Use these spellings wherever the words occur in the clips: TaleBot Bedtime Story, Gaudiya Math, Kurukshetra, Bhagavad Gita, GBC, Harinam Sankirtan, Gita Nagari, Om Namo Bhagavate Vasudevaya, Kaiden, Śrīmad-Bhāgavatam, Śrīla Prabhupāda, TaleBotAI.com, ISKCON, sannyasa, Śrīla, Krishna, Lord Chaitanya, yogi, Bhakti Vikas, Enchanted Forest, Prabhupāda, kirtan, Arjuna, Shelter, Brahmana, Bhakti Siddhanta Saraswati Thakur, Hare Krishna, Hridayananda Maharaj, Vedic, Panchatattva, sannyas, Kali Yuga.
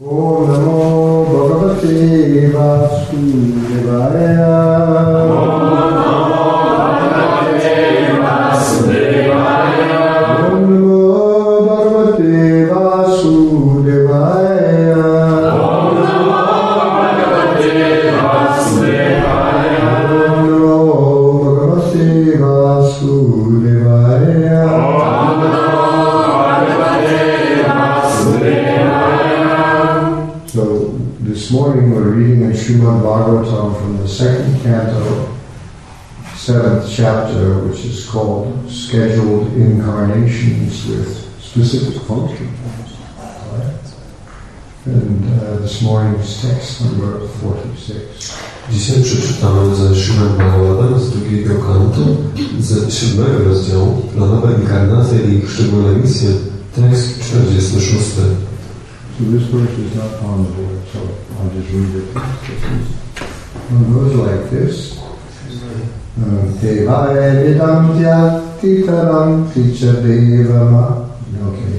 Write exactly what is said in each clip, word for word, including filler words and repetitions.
Om Namo Bhagavate Vasudevaya. Om Namo Bhagavate Vasudevaya. Om Namo Bhagavate Vasudevaya. Om Namo Bhagavate Vasudevaya. Om Namo Bhagavate Vasudevaya. This morning we're reading in Śrīmad-Bhāgavatam from the second canto, seventh chapter, which is called Scheduled Incarnations with Specific Function. Right. And uh, this morning's text number forty-six. Dzisiaj przeczytamy ze Śrīmad-Bhāgavatam z drugiego kanto, ze siódmego rozdziału, planowe inkarnacje i szczególne misje, tekst czterdziesty szósty. So this verse is not on the board, so I'll just read it. It goes like this. Devaya vidam dyakti taram ticha devama. Okay.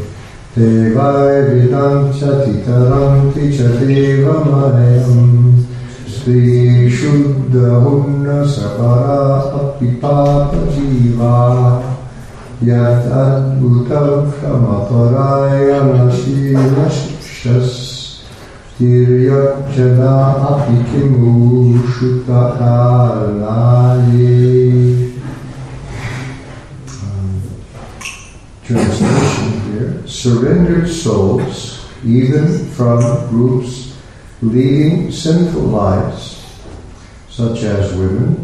Devaya vidam chati taram ticha devamayam. Sri shuddha hunna sapara apipapa jiva. Yat adbhutam kramaparayana shirashi. Tiryakjana apikimu shutakalali. Translation here. Surrendered souls, even from groups leading sinful lives, such as women,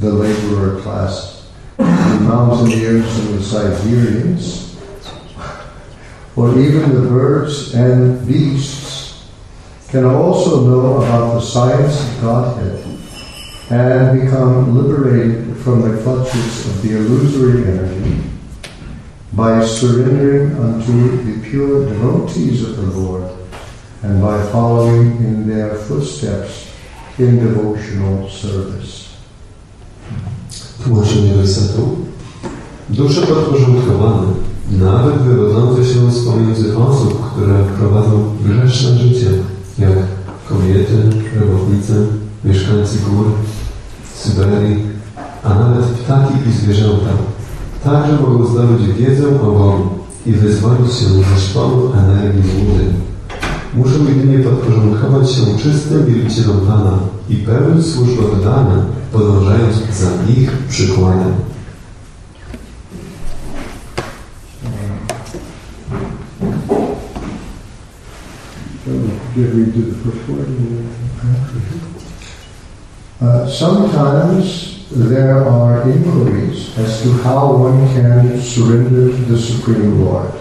the laborer class, the mountaineers and the Siberians, or even the birds and beasts, can also know about the science of Godhead and become liberated from the clutches of the illusory energy by surrendering unto the pure devotees of the Lord and by following in their footsteps in devotional service. Dusze podporządkowane, nawet wywodzące się z pomiędzy osób, które prowadzą grzeszne życie, jak kobiety, robotnice, mieszkańcy gór, Syberii, a nawet ptaki i zwierzęta, także mogą zdobyć wiedzę o Bogu i wyzwolić się ze szponu energii złudy. Muszą jedynie podporządkować się czystym wielbicielom Pana i pełnić służbę oddane, podążając za ich przykładem. Did we do the first word? Uh, sometimes there are inquiries as to how one can surrender to the Supreme Lord.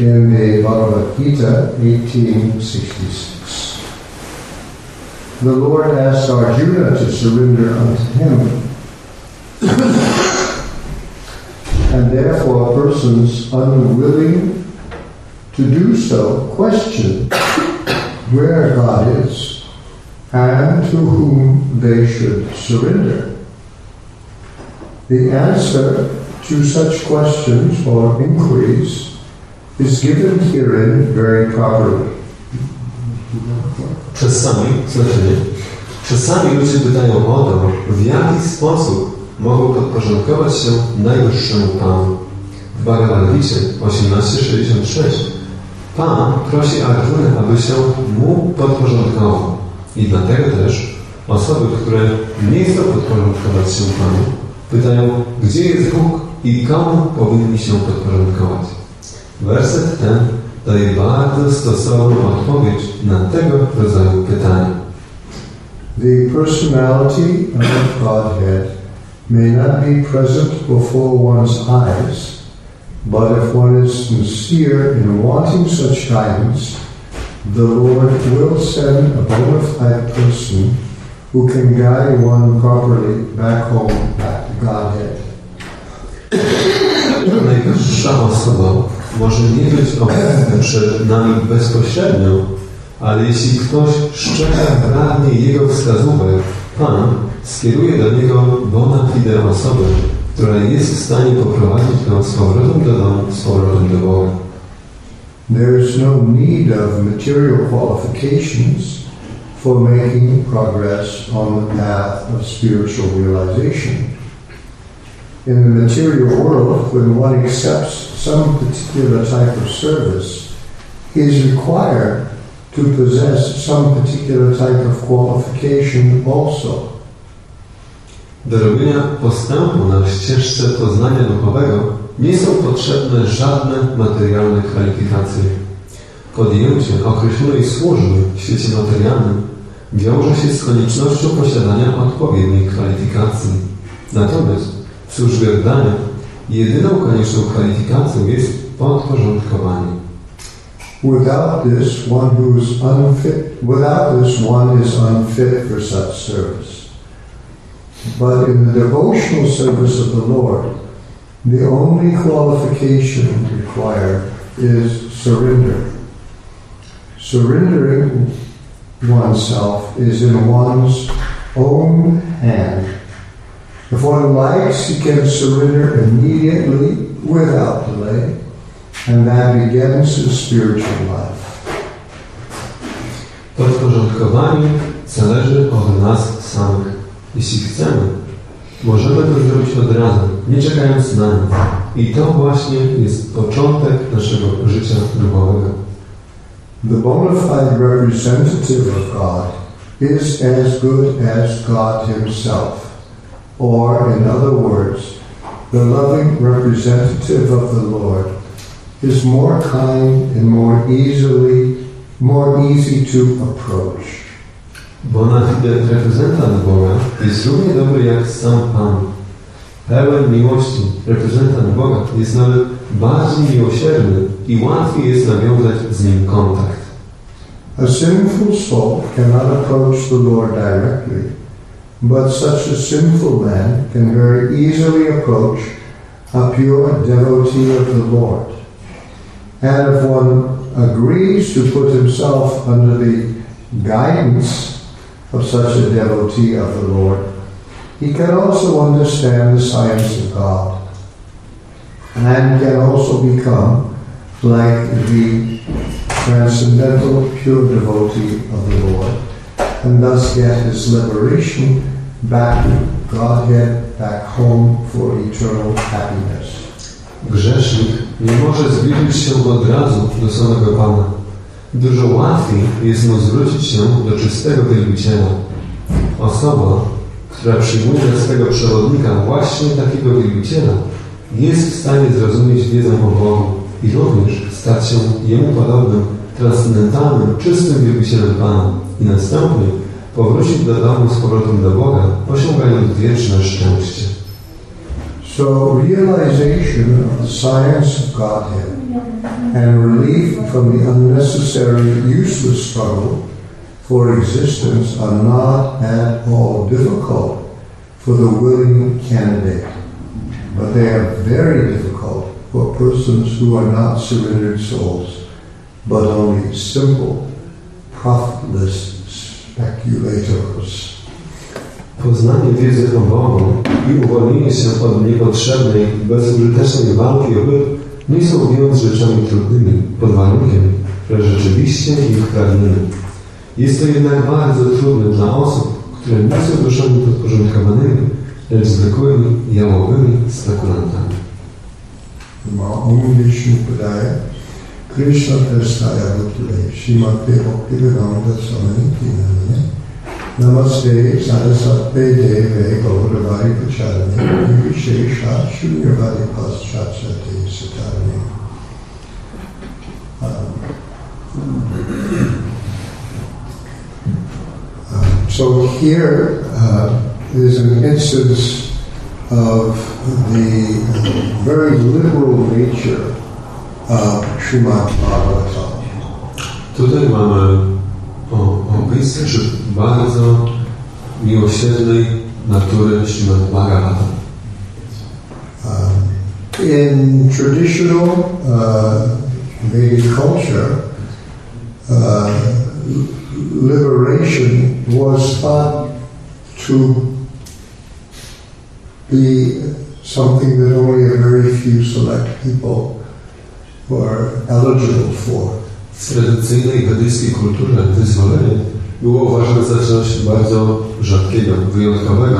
In the Bhagavad Gita, eighteen sixty-six, the Lord asked Arjuna to surrender unto Him. And therefore persons unwilling to do so question where God is and to whom they should surrender. The answer to such questions or inquiries is given herein very properly. Czasami, Czasami ludzie pytają o to, w jaki sposób mogą podporządkować się najwyższemu Panu. W Bhagavad Gita osiemnaście sześćdziesiąt sześć Pan prosi Arjunę, aby się mu podporządkował. I dlatego też osoby, które nie chcą podporządkować się Panu, pytają, gdzie jest Bóg i komu powinni się podporządkować. Werset ten daje bardzo stosowną odpowiedź na tego rodzaju pytanie. The personality of Godhead may not be present before one's eyes, but if one is sincere in wanting such guidance, the Lord will send a bona fide person who can guide one properly back home, back to Godhead. Najwyższa osoba może nie być obecna przed nami bezpośrednio, ale jeśli ktoś szczerze pragnie Jego wskazówek, Pan skieruje do niego bona fide osobę, która jest w stanie poprowadzić nas z powrotem do domu, z powrotem do Boga. There's no need of material qualifications for making progress on the path of spiritual realization. In the material world, when one accepts some particular type of service, he is required to possess some particular type of qualification also. Do robienia postępu na ścieżce poznania duchowego nie są potrzebne żadne materialne kwalifikacje. Podjęcie określonej służby w świecie materialnym wiąże się z koniecznością posiadania odpowiednich kwalifikacji. Natomiast w służbie oddania jedyną konieczną kwalifikacją jest podporządkowanie. Without this, one who is unfit, without this, one is unfit for such service. But in the devotional service of the Lord, the only qualification required is surrender. Surrendering oneself is in one's own hand. If one likes, he can surrender immediately without delay. And that begins his spiritual life. Podporządkowanie zależy od nas samych. Jeśli chcemy, możemy to zrobić od razu, nie czekając na nic. I to właśnie jest początek naszego życia duchowego. The bona fide representative of God is as good as God Himself. Or, in other words, the loving representative of the Lord is more kind and more easily, more easy to approach. Bona fide reprezentant Boga jest równie dobry jak sam Pan. Pełen miłości reprezentant Boga jest nawet bardziej miłosierny i łatwiej jest nawiązać z nim kontakt. A sinful soul cannot approach the Lord directly, but such a sinful man can very easily approach a pure devotee of the Lord. And if one agrees to put himself under the guidance of such a devotee of the Lord, he can also understand the science of God and can also become like the transcendental pure devotee of the Lord and thus get his liberation back to Godhead, back home for eternal happiness. Grzesznik nie może zbliżyć się od razu do samego Pana. Dużo łatwiej jest mu zwrócić się do czystego wielbiciela. Osoba, która przyjmuje swego przewodnika właśnie takiego wielbiciela, jest w stanie zrozumieć wiedzę o Bogu i również stać się Jemu podobnym, transcendentalnym, czystym wielbicielem Pana i następnie powrócić do domu z powrotem do Boga, osiągając wieczne szczęście. So, realization of the science of Godhead and relief from the unnecessary, useless struggle for existence are not at all difficult for the willing candidate, but they are very difficult for persons who are not surrendered souls, but only simple, profitless speculators. Poznanie wiedzy o Bogu i uwolnienie się od niepotrzebnej, bezużytecznej walki o byt nie są więc rzeczami trudnymi, pod warunkiem, że rzeczywiście ich pragniemy. Jest to jednak bardzo trudne dla osób, które nie są duszami podporządkowanymi, lecz zwykłymi, jałowymi spekulantami. Om Vishnupadaya, Krishna Prasthaya Bhutale, Śrīmate Bhakti Vedanta Samanitinamya. Namaste Sanasatte Deve Gauravari Pacharani Vishesha Shunyavadi Paschachate Sitarani. Um, uh, so here uh, is an instance of the uh, very liberal nature of Śrīmad-Bhāgavatam. Tutaj mamy o opisy, czy bardzo miłosiernej natury Śrīmad-Bhāgavatam. Um, in traditional uh, Vedic culture, uh, liberation was thought to be something that only a very few select people who are eligible for. W tradycyjnej indyjskiej kulturze, wyzwolenie było uważane za coś bardzo rzadkiego, wyjątkowego,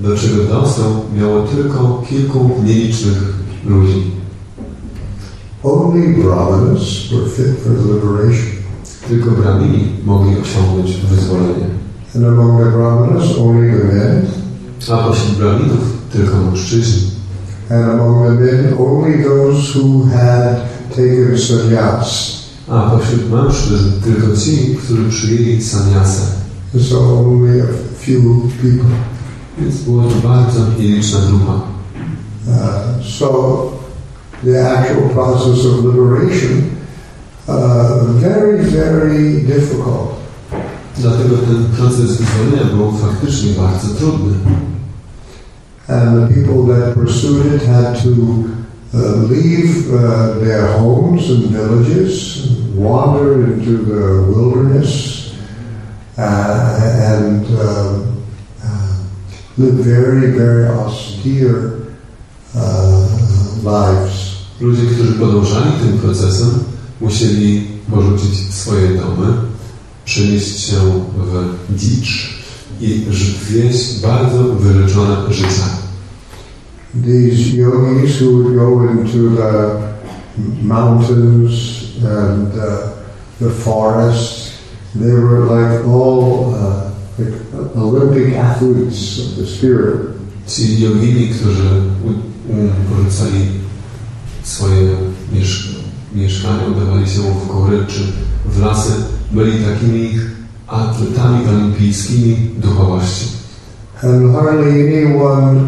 do czego dostęp miało tylko kilku nielicznych ludzi. Only Brahmanas were fit for liberation. Tylko Brahmini mogli osiągnąć wyzwolenie. And among the Brahmanas, only the men. A pośród Brahminów tylko mężczyźni. And among the men, only those who had taken sannyas. A pośród mężczyzn tylko ci, którzy przyjęli sannyasę. So only a few people. Więc była to bardzo nieliczna grupa. Uh, so the actual process of liberation uh, very, very difficult. Dlatego ten proces wyzwolenia był faktycznie bardzo trudny. And the people that pursued it had to Uh, leave uh, their homes and villages, wander into the wilderness, uh, and uh, uh, live very, very austere uh, lives. Ludzie, którzy podążali tym procesem, musieli porzucić swoje domy, przenieść się w dzicz i wieść bardzo wyleczone życie. These yogis who would go into the mountains and uh, the forests, they were like all uh, like Olympic athletes of the spirit. Ci yogini, którzy porzucali swoje mieszkania, udawali się w góry czy w lasy, byli takimi atletami olimpijskimi duchowości. And hardly anyone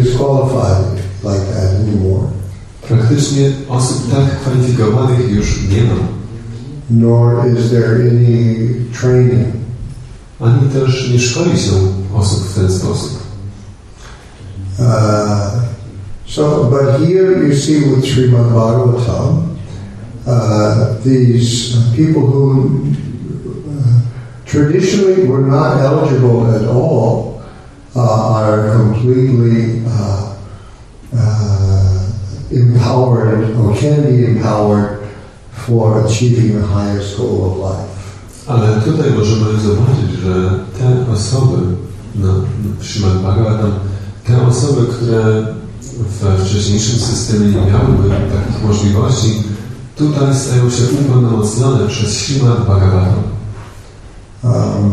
is qualified like that anymore. Praktycznie osób tak kwalifikowanych już nie ma. Nor is there any training. Ani też nie szkoli się osób w ten sposób. Uh, so, but here you see with Śrīmad-Bhāgavatam, uh, these people who uh, traditionally were not eligible at all. Uh, are completely uh, uh, empowered or can be empowered for achieving the highest goal of life. Ale tutaj możemy zobaczyć, że te osoby, no, w Śrīmad-Bhāgavatam, te osoby, które w wcześniejszym systemie nie miałyby takich możliwości, tutaj stają się upełnomocnione przez Śrīmad-Bhāgavatam. Um,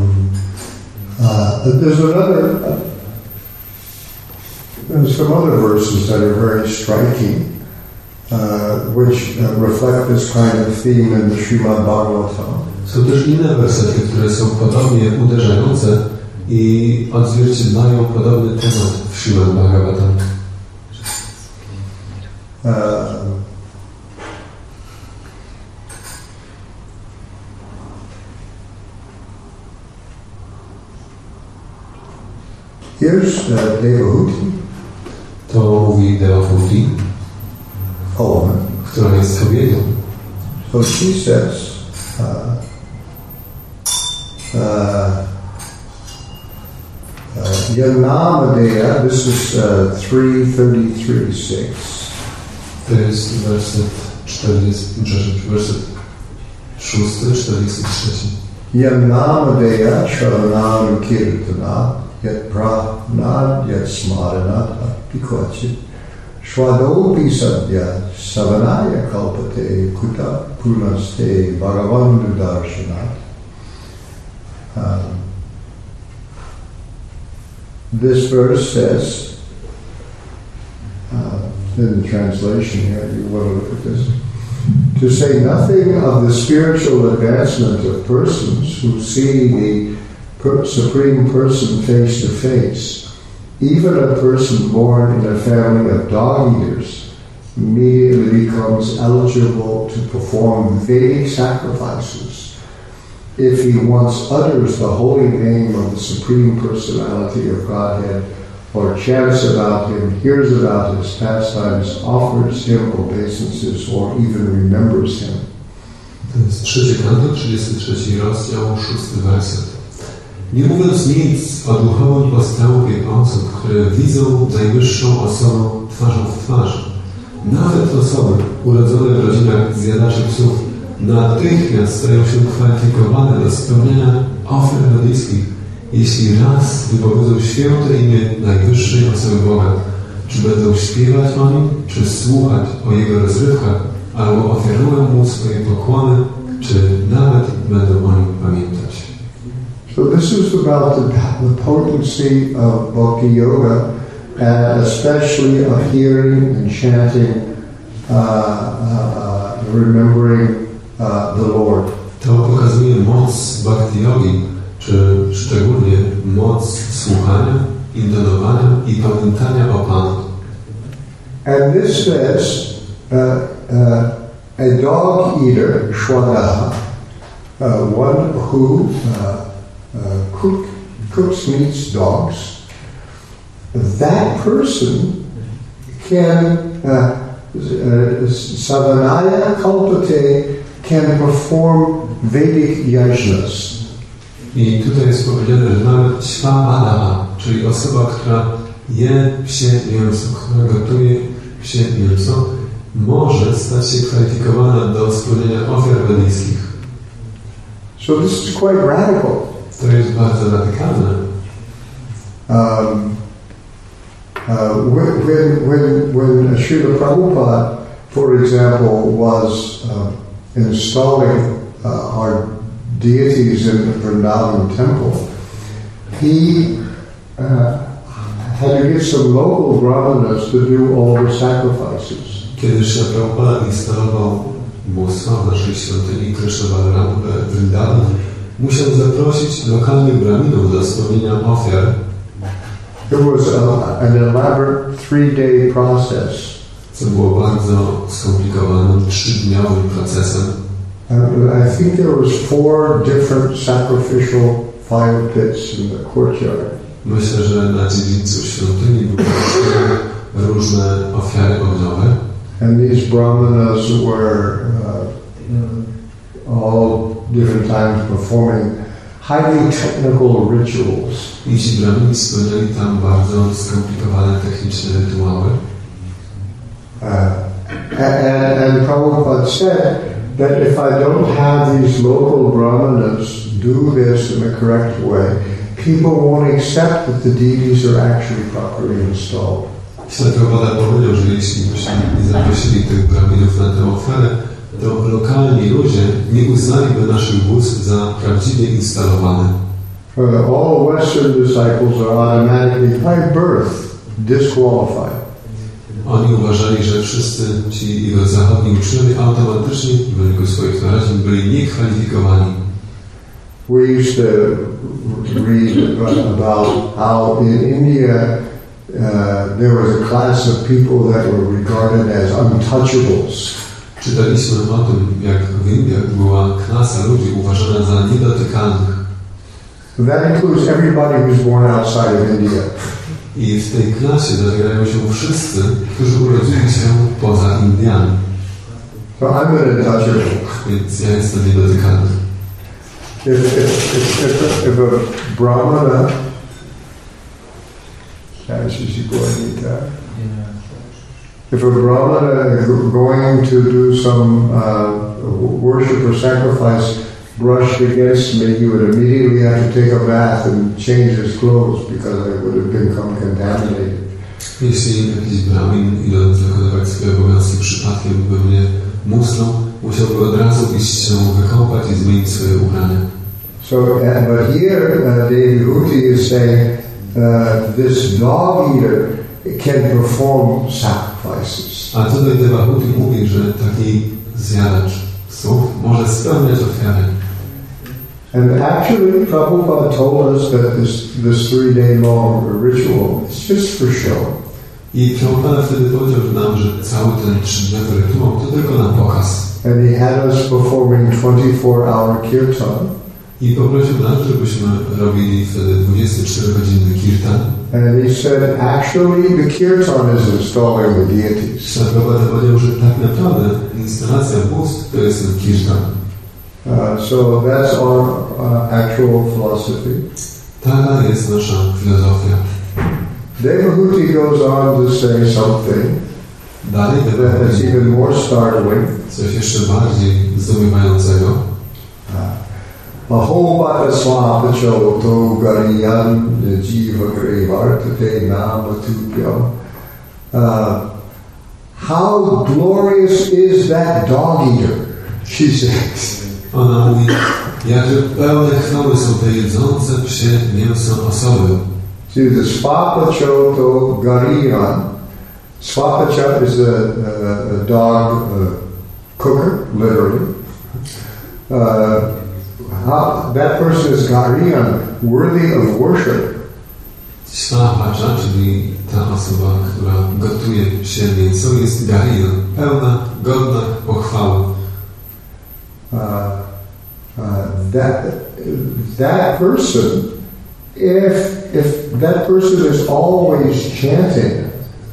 Uh, but there's another, uh, there's some other verses that are very striking, uh, which uh, reflect this kind of theme in the Śrīmad-Bhāgavatam. Są też inne wersety, które są podobnie uderzające i odzwierciedlają podobny temat w Śrīmad-Bhāgavatam. Uh, Here's uh, Devahuti. To mówi Devahuti. Oh, która jest kobietą. So she says, uh, uh, uh, Yanamadea, this is uh, three thirty-three six. To jest werset six, forty-three. Yanamadea Sharanam Kirtana Yat prahnad, yat smaranat, apikvachit, shvadopi sadya, savanaya kalpate, kuta punaste, bhagavandu darshanat. Um, this verse says, uh, in the translation here, you want to look at this, to say nothing of the spiritual advancement of persons who see the Supreme Person face to face, even a person born in a family of dog eaters immediately becomes eligible to perform Vedic sacrifices if he once utters the holy name of the Supreme Personality of Godhead or chants about him, hears about his pastimes, offers him obeisances, or even remembers him. thirty-three, sixty-three, verse. Nie mówiąc nic o duchowym postępie osób, które widzą najwyższą osobę twarzą w twarz, Nawet osoby urodzone w rodzinach zjadaczy psów natychmiast stają się kwalifikowane do spełnienia ofiar buddyjskich, jeśli raz wypowiedzą święte imię Najwyższej Osoby Boga, czy będą śpiewać o Nim, czy słuchać o Jego rozrywkach, albo ofiarują Mu swoje pokłony, czy nawet będą o Nim pamiętać. So this is about the, the potency of Bhakti Yoga, and especially of hearing and chanting, uh, uh, remembering uh, the Lord. To pokazuje moc Bhakti Yogi, czy szczególnie moc słuchania, intonowania i pamiętania o Panu. And this says, uh, uh, a dog eater, shwadaha, uh, one who uh, uh, cook, cooks meats, dogs, that person can, uh, uh, savanaya kalpate, can perform Vedic yajnas. I tutaj jest powiedziane, że nawet śwavadaha, czyli osoba, która je psie mięso, która gotuje psie mięso, może stać się kwalifikowana do spełnienia ofiar wedyjskich. So this is quite radical. To jest bardzo radykalne. Um, Uh, when when when Śrīla Prabhupāda, for example, was uh, installing uh, our deities in the Vrindavan temple, he uh, had to get some local Brahmanas to do all the sacrifices. Kiedy Śrīla Prabhupāda instalował bóstwa w naszej świątyni Krishna w Vrindavan, musiał zaprosić lokalnych Brahminów do spełnienia ofiar. It was a, an elaborate three-day process. Co było bardzo skomplikowanym, trzydniowym procesem. And I think there was four different sacrificial fire pits in the courtyard. Myślę, że na dziedzińcu świątyni były różne ofiary ogniowe. And these brahmanas were uh, all different times performing highly technical rituals. I ci brahmini spełniali tam bardzo skomplikowane techniczne rytuały. Uh, and, and Prabhupada said that if I don't have these local brahmanas do this in the correct way, people won't accept that the deities are actually properly installed. Prabhupada powiedział, że jeśli nie zaprosili tych brahminów na tę oferę, to lokalni ludzie nie uznaliby naszych bóstw za prawdziwie instalowane. All Western disciples are automatically by birth disqualified. Oni uważali, że wszyscy ci jego zachodni uczniowie automatycznie w wyniku swoich narażeń byli niekwalifikowani. We used to read about how in India uh, there was a class of people that were regarded as untouchables. Czytaliśmy o tym, jak w Indiach była klasa ludzi uważana za niedotykalnych. That includes everybody who's born outside of India. I w tej klasie zawierają się wszyscy, którzy urodzili się poza Indiami. So I'm an untouchable. Więc ja jestem niedotykalny. If, if, if, if, if a brahmana... If a brahmana going to do some uh, worship or sacrifice brushed against me, he would immediately have to take a bath and change his clothes because I would have become contaminated. Jeśli jakiś brahmin, idąc wykonywać swoje obowiązki, przypadkiem by mnie musnął, musiałby od razu iść się wykąpać i zmienić swoje ubrania. So, uh, but here uh, Devahuti is saying uh, this dog eater can perform sacrifices. A tutaj Devahuti mówi, że taki zjadacz psów może spełniać ofiary. And actually Prabhupada told us that this, this three-day-long ritual is just for show. I Prabhupada wtedy powiedział nam, że cały ten trzydniowy rytuał to tylko na pokaz. And he had us performing twenty-four hour kirtan. I poprosił nas, żebyśmy robili wtedy dwudziestoczterogodzinny kirtan. And he said, actually, the kirtan is installing the deities. Prabhupada powiedział, że tak naprawdę instalacja bóstw to jest kirtan. Uh, so that's our uh, actual philosophy. Taka jest nasza filozofia. Devahuti goes on to say something. Dalej jest even more startling, coś jeszcze bardziej zdumiewającego. Mahobhata swapacho to gariyan jiva grevartate namatupyo. How glorious is that dog eater, she says. Ona mówi, jakże pełne chwały są te jedzące przy mięso osoby. See, the swapacho to gariyan. Swapacha is a, a, a dog uh, cooker, literally. Uh, how, that person is Gariyan, worthy of worship. Swapacha, czyli ta osoba, która gotuje mięso, jest Gariyan, pełna, godna pochwały. Uh, uh, that that person, if if that person is always chanting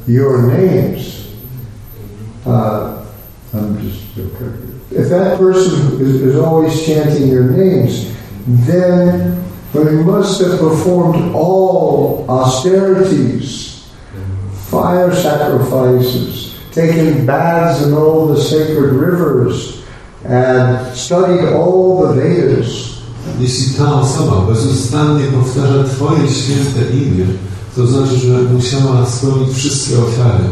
your names. Uh, I'm just okay. If that person is, is always chanting your names, then we must have performed all austerities, fire sacrifices, taken baths in all the sacred rivers, and studied all the Vedas. Jeśli ta osoba bezustannie powtarza Twoje święte imię, to znaczy, że musiała spełnić wszystkie ofiary,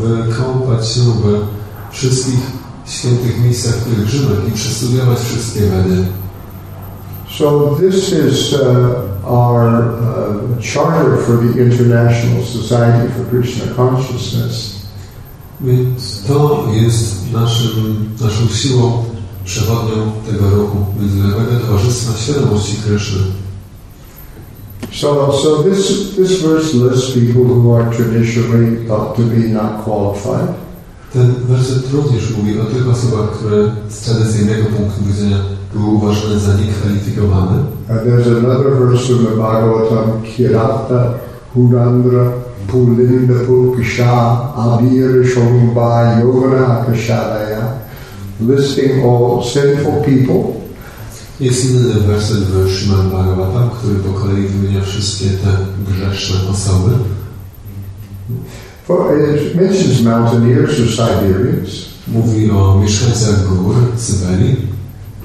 wykąpać się we wszystkich świętych miejscach pielgrzymek i przestudiować wszystkie Wedy. So this is uh, our uh, charter for the International Society for Krishna Consciousness. Więc to jest naszym, naszą siłą przewodnią tego roku Międzynarodowego Towarzystwa Świadomości Kryszny. So, so this this verse lists people who are traditionally thought to be not qualified. Ten werset również mówi o tych osobach, które z tradycyjnego punktu widzenia były uważane za niekwalifikowane. And there's another verse in the Bhagavatam, Kirata, Hurandra, Pulinda, Pulkisha, Abir, Shomba, Yogana, Kasharaya, listing all sinful people. Jest inny werset w Śrīmad-Bhāgavatam, który po kolei wymienia wszystkie te grzeszne osoby. It mentions mountaineers or Siberians. Mówi o mieszkańcach gór, Syberii.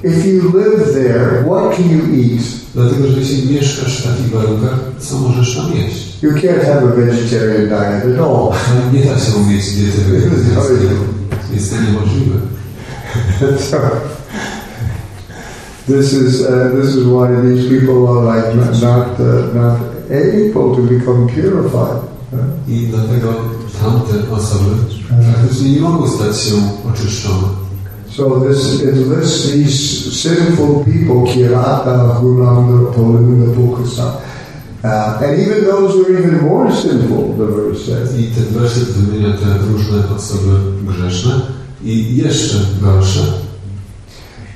If you live there, what can you eat? Dlatego, że jeśli mieszkasz w takich warunkach, co możesz tam jeść? You can't have a vegetarian diet at all. Nie da się mieć diety wegetariańskiej. Jest to niemożliwe. This is uh, this is why these people are like not uh, not able to become purified. I dlatego tamte osoby nie mogą stać się oczyszczone. So this it lists these sinful people, Kirata, Gunamdra, Polinda, Pukasa, and even those who are even more sinful. The verse says. I ten werset wymienia te różne osoby grzeszne i jeszcze gorsze.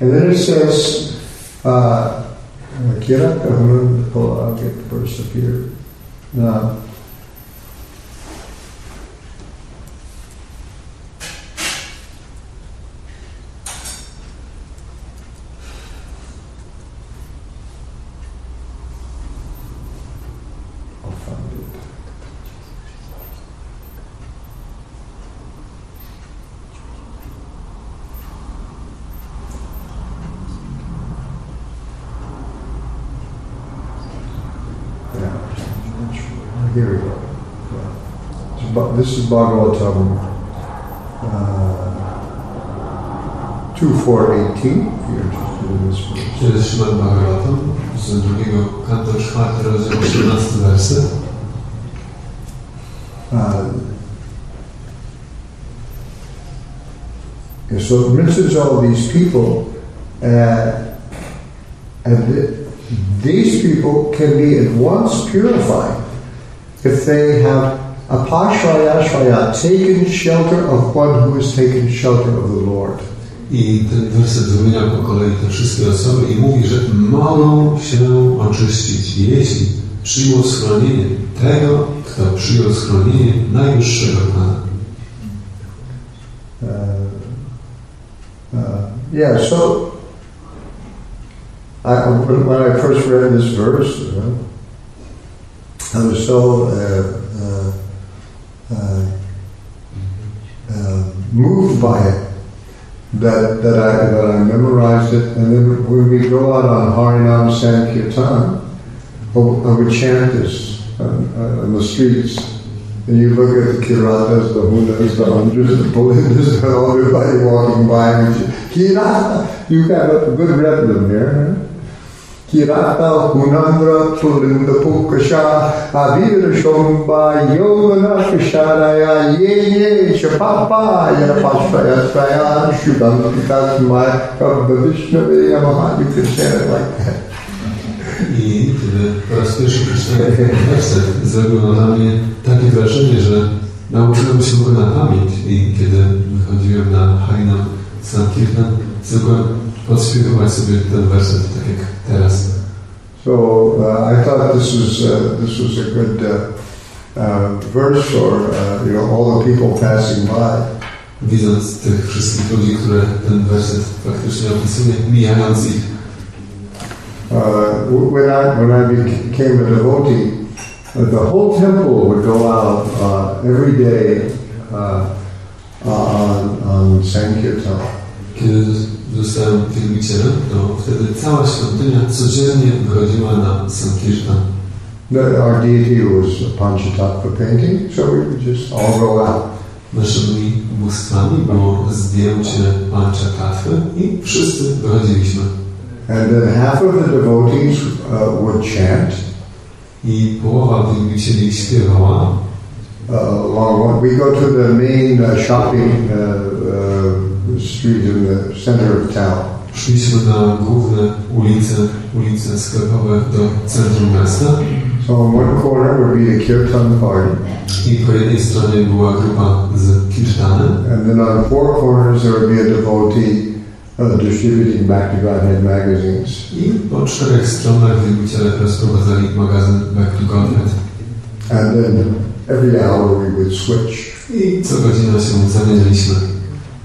And then it says. Uh, I'll get the verse up here. Uh, I'll find it. Here we go. Yeah. This is Bhagavatam uh, two four eighteen. To jest Śrīmad-Bhāgavatam z drugiego kanto czwarty rozdział osiemnasty werset. So it mentions all these people, uh, and th- these people can be at once purified if they have apashraya shraya, taken shelter of one who has taken shelter of the Lord. I ten werset wymienia po kolei te wszystkie osoby i mówi, że mogą się oczyścić, jeśli przyjmą schronienie tego, kto przyjął schronienie najwyższego Pana. Uh, uh, yeah, so I, when I first read this verse, you know, I was so uh, uh, uh, moved by it, that, that, I, that I memorized it. And then when we go out on Harinam Sankirtan, I would chant this on, on the streets. And you look at the kiratas, the hunas, the hundreds, the pulindas, everybody walking by and you kirata, you got a good rhythm here. Huh? Kirata hunandra pulinda pukasha avira shomba yogana fisharaya ye ye shapapa yarapashvayatraya shudam pitasmaya kabhavishnave yamaha. You can say it like that. I teraz pierwszy przeczytałem werset zrobiło na mnie takie wrażenie, że nauczyłem się go na pamięć i kiedy wychodziłem na Harinam Sankirtan, zwykłem odśpiewywać sobie ten werset, tak jak teraz. So uh, I thought this was, uh, this was a good uh, uh, verse for uh, you know, all the people passing by. Widząc tych wszystkich ludzi, które ten werset faktycznie opisuje, mijając ich. Uh, when I when I became a devotee, uh, the whole temple would go out uh, every day uh, on, on Sankirtan. Kiedy zostałem wielbicielem, to wtedy cała świątynia codziennie wychodziła na Sankirtan. Our deity was a Panchatattva painting, so we would just all go out. Naszymi bóstwami było zdjęcie Panchatattwy i wszyscy wychodziliśmy. And then half of the devotees uh, would chant. I połowa wielbicieli śpiewała. We go to the main uh, shopping uh, uh, street in the center of town. Szliśmy na główne ulice, ulice sklepowe do centrum miasta. So on one corner would be the kirtan party. I po jednej stronie była grupa z kirtanem. And then on four corners there would be a devotee. Uh, distributing Bhakti Godhead magazines. I po czterech stronach wielbiciele rozprowadzali magazyn Bhakti Godhead. And then every hour we would switch. I co godzina się zamienialiśmy.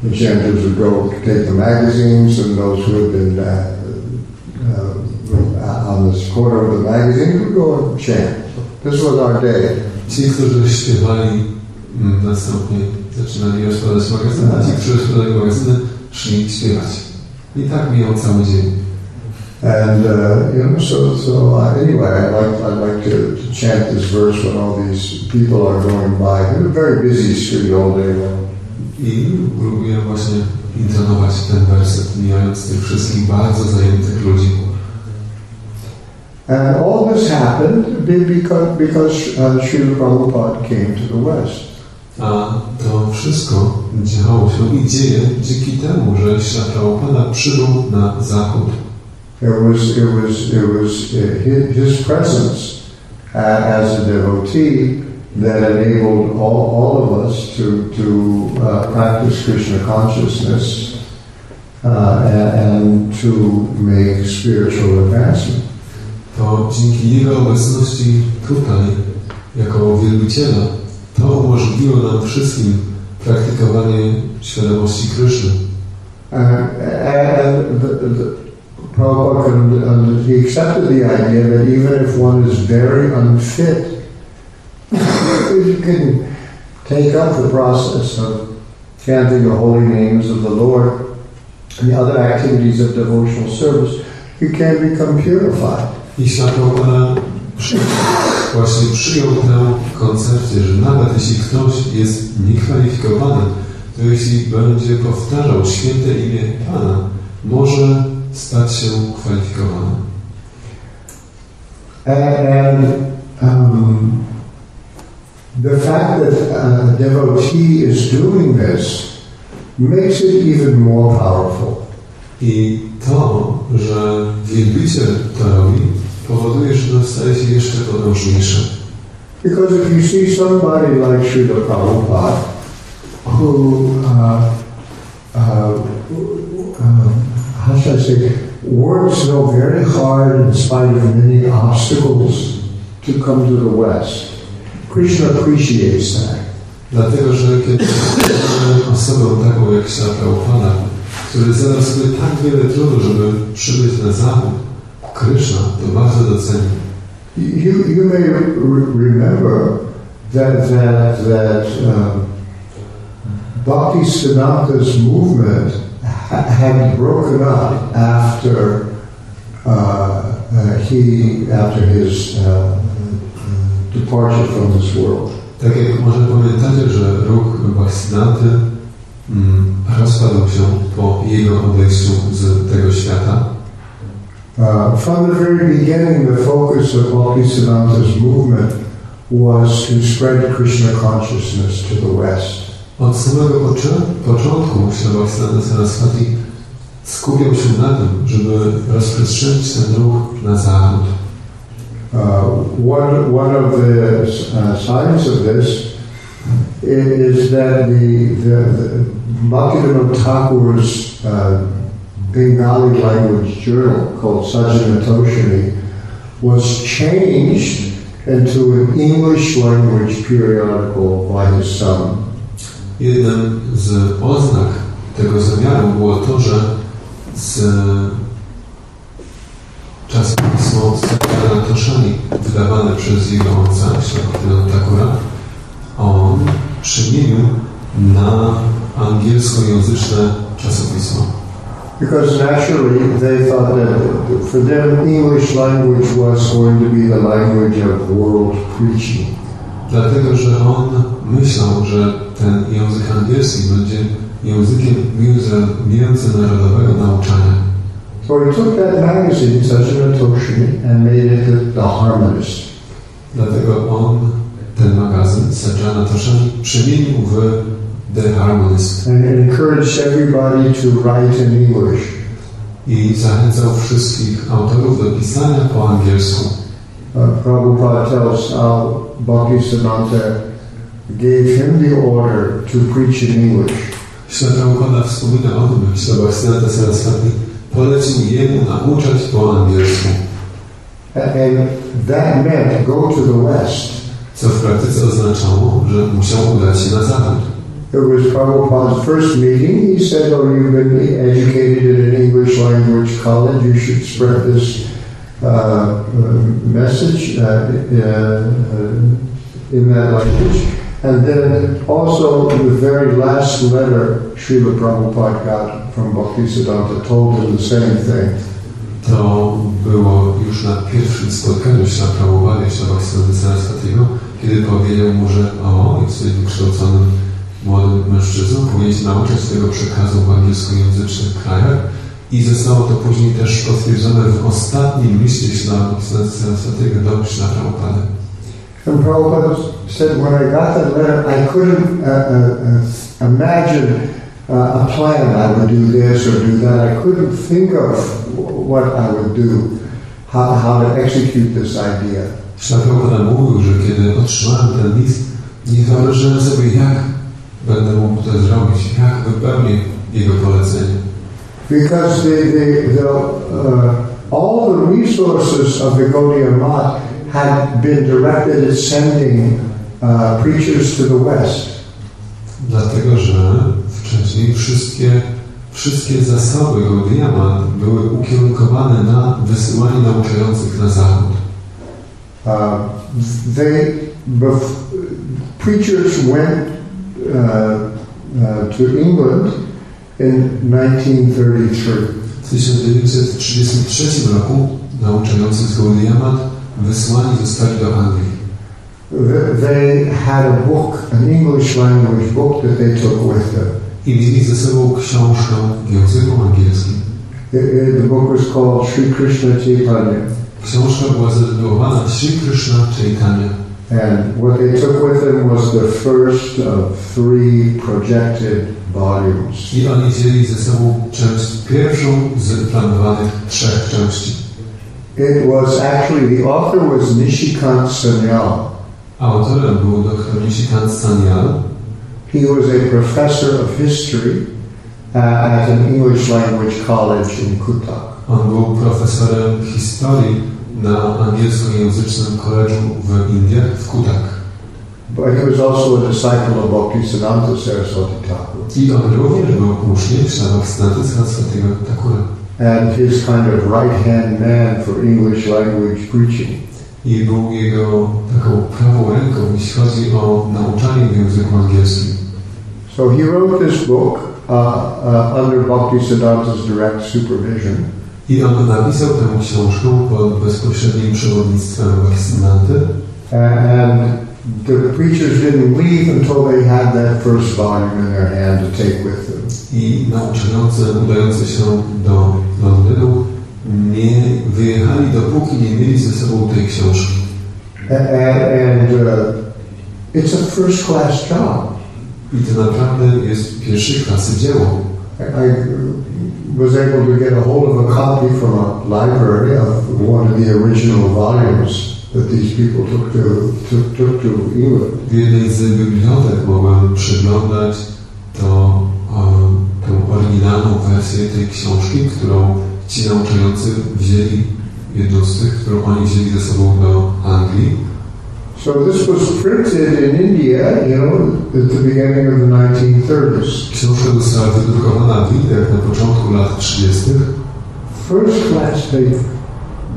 The chanters would go take the magazines, and those who had been uh, uh, on this corner of the magazine would go and chant. This was our day. Ci, którzy śpiewali, mm, następnie zaczynali rozkładać magazyny, a ci, którzy rozkładali magazyny, szli śpiewać. I tak mijał cały dzień. And uh, you know, so, so uh, anyway, I like, I like to, to chant this verse when all these people are going by. It's a very busy street all day long. I próbuję właśnie intonować ten werset, mijając tych wszystkich bardzo zajętych ludzi. And all this happened because, because uh, Śrīla Prabhupāda came to the West. A to wszystko działo się i dzieje dzięki temu, że Śrīla Prabhupāda przybył na zachód. It was, it was, it was his presence as a devotee that enabled all, all of us to, to uh, practice Krishna consciousness uh, and to make spiritual advancement. To dzięki jego obecności tutaj, jako wielbiciela, to umożliwiło nam wszystkim praktykowanie świadomości Kryszny. Uh, and the, the, Prabhupada, he accepted the idea that even if one is very unfit, you can take up the process of chanting the holy names of the Lord and the other activities of devotional service, you can become purified. Właśnie przyjął tę koncepcję, że nawet jeśli ktoś jest niekwalifikowany, to jeśli będzie powtarzał święte imię Pana, może stać się kwalifikowanym. And um, the fact that a devotee is doing this makes it even more powerful. I to, że wielbiciel to robi, powoduje, że to staje się jeszcze podróżniejsze. Because if you see somebody like Śrīla Prabhupāda, who, uh, uh, uh, how should I say, works so very hard in spite of many obstacles to come to the West, Krishna appreciates that. Dlatego, że kiedy mamy osobę taką jak Śrīla Prabhupāda, który zadał sobie tak wiele trudu, żeby przybyć na Zachód, Krishna to bardzo doceni. You, you may re- remember that that that um, Bhakti Siddhanta's movement ha had broken up after uh, uh, he after his uh, departure from this world. Tak jak może pamiętacie, że ruch Bhakti Siddhanty mm, rozpadł się po jego odejściu z tego świata. Uh, from the very beginning, the focus of Bhakti Siddhanta's movement was to spread Krishna consciousness to the West. Od samego początku Bhakti Siddhanta skupiał się na tym, żeby rozprzestrzenić ten ruch na zachód. Uh, one, one of the uh, signs of this is that the, the, the Bhaktivinoda Thakur's uh, Bengali language journal called Sajanatoshini was changed into an English language periodical by his son. Jednym z oznak tego zamiaru było to, że z czasopismo Sajanatoshini wydawane przez jego ojca, Śrīmad-Bhāgavatam Thakura, on przemienił na angielskojęzyczne czasopismo. Because naturally they thought that for them English language was going to be the language of world preaching. Dlatego, że on myślał, że ten język angielski będzie językiem międzynarodowego nauczania. So he took that magazine, Sajanatoshini, and made it The Harmonist. Dlatego on ten magazyn, Sajanatoshini, przemienił w The Harmonist. And it encouraged everybody to write in English. I zachęcał wszystkich autorów do pisania po angielsku. Uh, Prabhupada tells how Bhakti Siddhanta gave him the order to preach in English. Prabhupada wspomina o tym, że Bhakti Siddhanta Saraswati polecił jemu nauczać po angielsku. And that meant go to the West. Co w praktyce oznaczało, że musiał udać się na zachód. It was Prabhupada's first meeting. He said, oh, you've been educated in an English language college. You should spread this uh, message uh, uh, in that language. And then also in the very last letter Srila Prabhupada got from Bhakti Siddhanta told him the same thing. To było już na pierwszym spotkaniu Śrila Prabhupada i Śrila Bhakti Siddhanta, kiedy powiedział mu, że o, jesteś wykształconym młodym mężczyzną, powinieneś nauczać tego przekazu w angielskojęzycznych krajach i zostało to później też potwierdzone w ostatnim liście Śrīla Saraswatiego do Śrīla Prabhupada. And Prabhupada said, when I got that letter, I couldn't uh, uh, imagine uh, a plan. I would do this or do that. I couldn't think of what I would do, how, how to execute this idea. Śrīla Prabhupada mówił, że kiedy otrzymałem ten list, nie wyobrażałem sobie, jak będę mógł to zrobić, jak wypełnię jego polecenie. Because the, the, the, uh, all the resources of the Gaudiya Math had been directed at sending uh, preachers to the West. Dlatego, że wcześniej wszystkie, wszystkie zasoby Gaudiya Math były ukierunkowane na wysyłanie nauczających na zachód. Uh, they, preachers went Uh, uh, to England in nineteen thirty-three. W tysiąc dziewięćset trzydziestym trzecim roku nauczający z Gaudiya Math wysłani zostali do Anglii. They had a book, an English language book that they took with them. I mieli ze sobą książkę w języku angielskim. It, it, the book was called Sri Krishna Chaitanya. Książka była zatytułowana Sri Krishna Chaitanya. And what they took with them was the first of three projected volumes. I oni wzięli ze sobą część pierwszą z planowanych trzech części. It was actually, the author was Nishikant Sanyal. Autorem był doktor Nishikant Sanyal. He was a professor of history at an English language college in Cuttack. On był profesorem historii na angielskojęzycznym kolegium w Indiach, w Cuttack. But he was also a disciple of Bhakti Siddhanta Saraswati Thakur. I on również był uczniem Bhakti Siddhanta Saraswati Thakura. And his kind of right-hand man for English language preaching. I był jego taką prawą ręką, jeśli chodzi o nauczanie w języku angielskim. So he wrote this book uh, uh, under Bhakti Siddhanta's direct supervision. I on go napisał tę książkę pod bezpośrednim przewodnictwem Bhakti Siddhanty. And the preachers didn't leave until they had that first volume in their hand to take with them. I nauczający udający się do Londynu nie wyjechali, dopóki nie mieli ze sobą tej książki. And, and uh, it's a first-class job. I to naprawdę jest pierwszej klasy dzieło. I was able to get a hold of a copy from a library of one of the original volumes that these people took to, took, took to England. W jednej z bibliotek mogłem przeglądać to, um, tą oryginalną wersję tej książki, którą ci nauczający wzięli, jedną z tych, którą oni wzięli ze sobą do Anglii. So this was printed in India, you know, at the beginning of the nineteen thirties. Książka została wydrukowana w Indiach na początku lat trzydziestych. First class paper.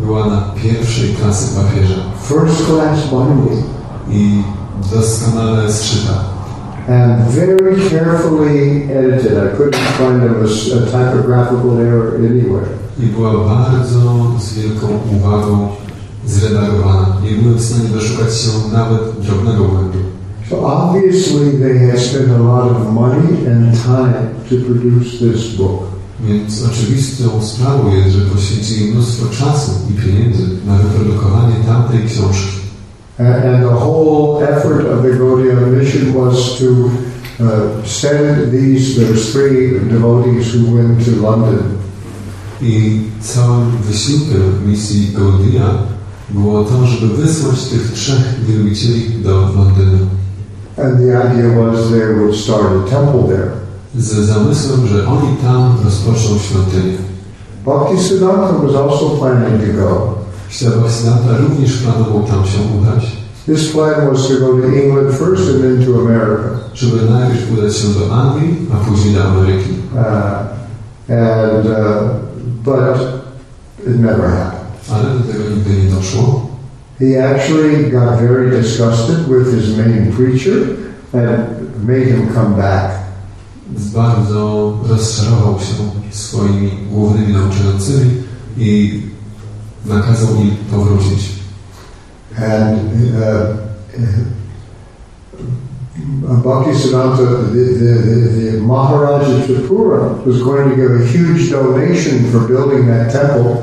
Była na pierwszej klasy papierze. First class binding. I doskonale zszyta. And very carefully edited. I couldn't find a, a typographical error anywhere. I była bardzo z wielką uwagą zredagowana. Nie byłem w stanie doszukać się nawet drobnego błędu. So obviously they have spent a lot of money and time to produce this book. Więc oczywistą sprawą jest, że poświęcili mnóstwo czasu i pieniędzy na wyprodukowanie tamtej książki. And, and the whole effort of the Gaudiya mission was to uh, send these, there's three devotees who went to London. I całym wysiłkiem misji Gaudiya było to, żeby wysłać tych trzech wielbicieli do Londynu. And the idea was they would start a temple there. Z zamysłem, że oni tam rozpoczną świątynię. Bhakti Siddhanta was also planning to go. Bhakti Siddhanta również planował tam się udać. His plan was to go to England first and then to America. Żeby najpierw udać się do Anglii, a później do Ameryki. Uh, and uh, but it never happened. He actually got very disgusted with his main preacher and made him come back. Bardzo rozczarował się swoimi głównymi nauczającymi i nakazał im powrócić. And uh, Bhakti Siddhanta, the, the, the, the Maharaj of Tripura, was going to give a huge donation for building that temple.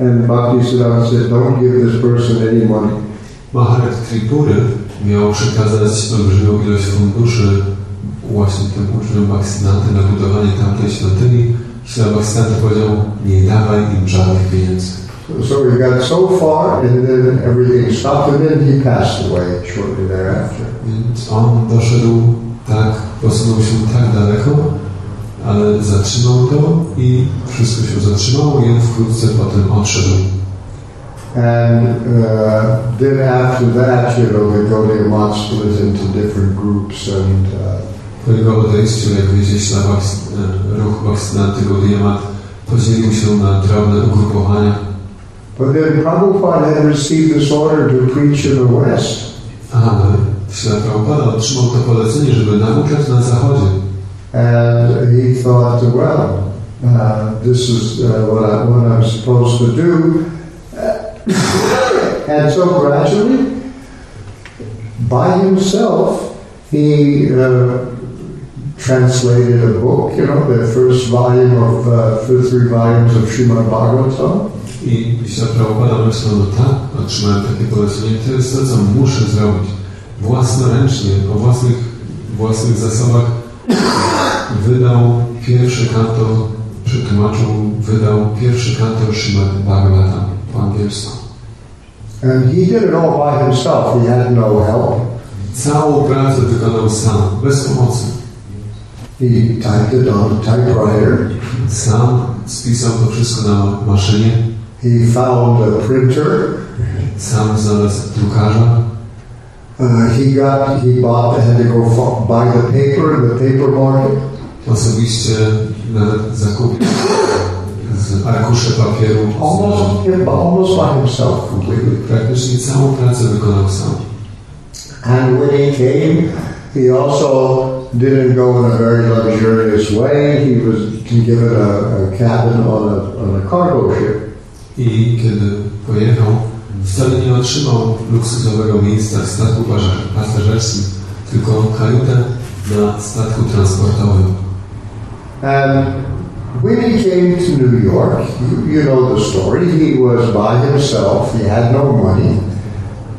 And Bhakti Siddhanta said, don't give this person any money. Maharaj Tripury miał przekazać olbrzymią ilość funduszy właśnie tym uczniom Bhakti Siddhanty na budowanie tamtej świątyni. Śrila Bhakti Siddhanta powiedział, nie dawaj im żadnych pieniędzy. So we got so far and then everything stopped and then he passed away shortly thereafter. Więc on doszedł tak, posunął się tak daleko, ale zatrzymał to i wszystko się zatrzymało i on wkrótce potem odszedł. And uh, then after that, you know, the Gaudiya Math split into different groups and uh, po jego odejściu, jak wiecie, ruch Bhaktisiddhanty Gaudiya Math podzielił się na drobne ugrupowania. But then Prabhupada had received this order to preach in the West. Aha, Prabhupada otrzymał to polecenie, żeby nauczać na Zachodzie. And he thought, well, uh, this is uh, what, I, what I'm supposed to do. And so gradually, by himself, he uh, translated a book, you know, the first volume of, uh, first three volumes of Śrīmad-Bhāgavatam. I Prabhupada myślał, no tak, otrzymałem takie polecenie, to jest to, co muszę zrobić. Własnoręcznie, o własnych, własnych zasobach, wydał pierwszy kanto, przetłumaczył, wydał pierwszy kanto Śrīmad-Bhāgavatam po angielsku. And he did it all by himself. He had no help. Całą pracę wykonał sam, bez pomocy. He typed it on a typewriter. Sam spisał to wszystko na maszynie. He found a printer. Sam znalazł drukarza. Uh, he got, he bought, had to go for, buy the paper in the paper market. Osobiście nawet zakupił z arkusze papieru. Almost, yeah, almost by himself completely. Praktycznie całą pracę wykonał sam. And when he came, he also didn't go in a very luxurious way. He was given a, a cabin on a, on a cargo ship. I kiedy pojechał, wcale nie otrzymał luksusowego miejsca w statku pasażerskim, tylko kajutę na statku transportowym. And when he came to New York, you, you know the story, he was by himself, he had no money.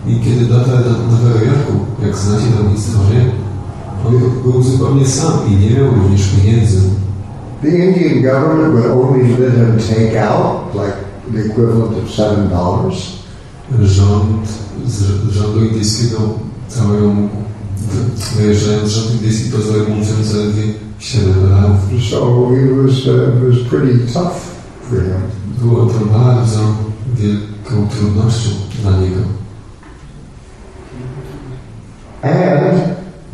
I kiedy dotarł do Nowego Jorku, jak znacie tą historię, on był zupełnie sam i nie miał również pieniędzy. The Indian government would only let him take out, like the equivalent of seven dollars. Rząd z rządu indyjskiego całego wyjeżdżając rząd indyjski pozwolił mu wziąć zaledwie siedem dolarów. So it was, uh, was pretty tough for him. Było to bardzo wielką trudnością dla niego. And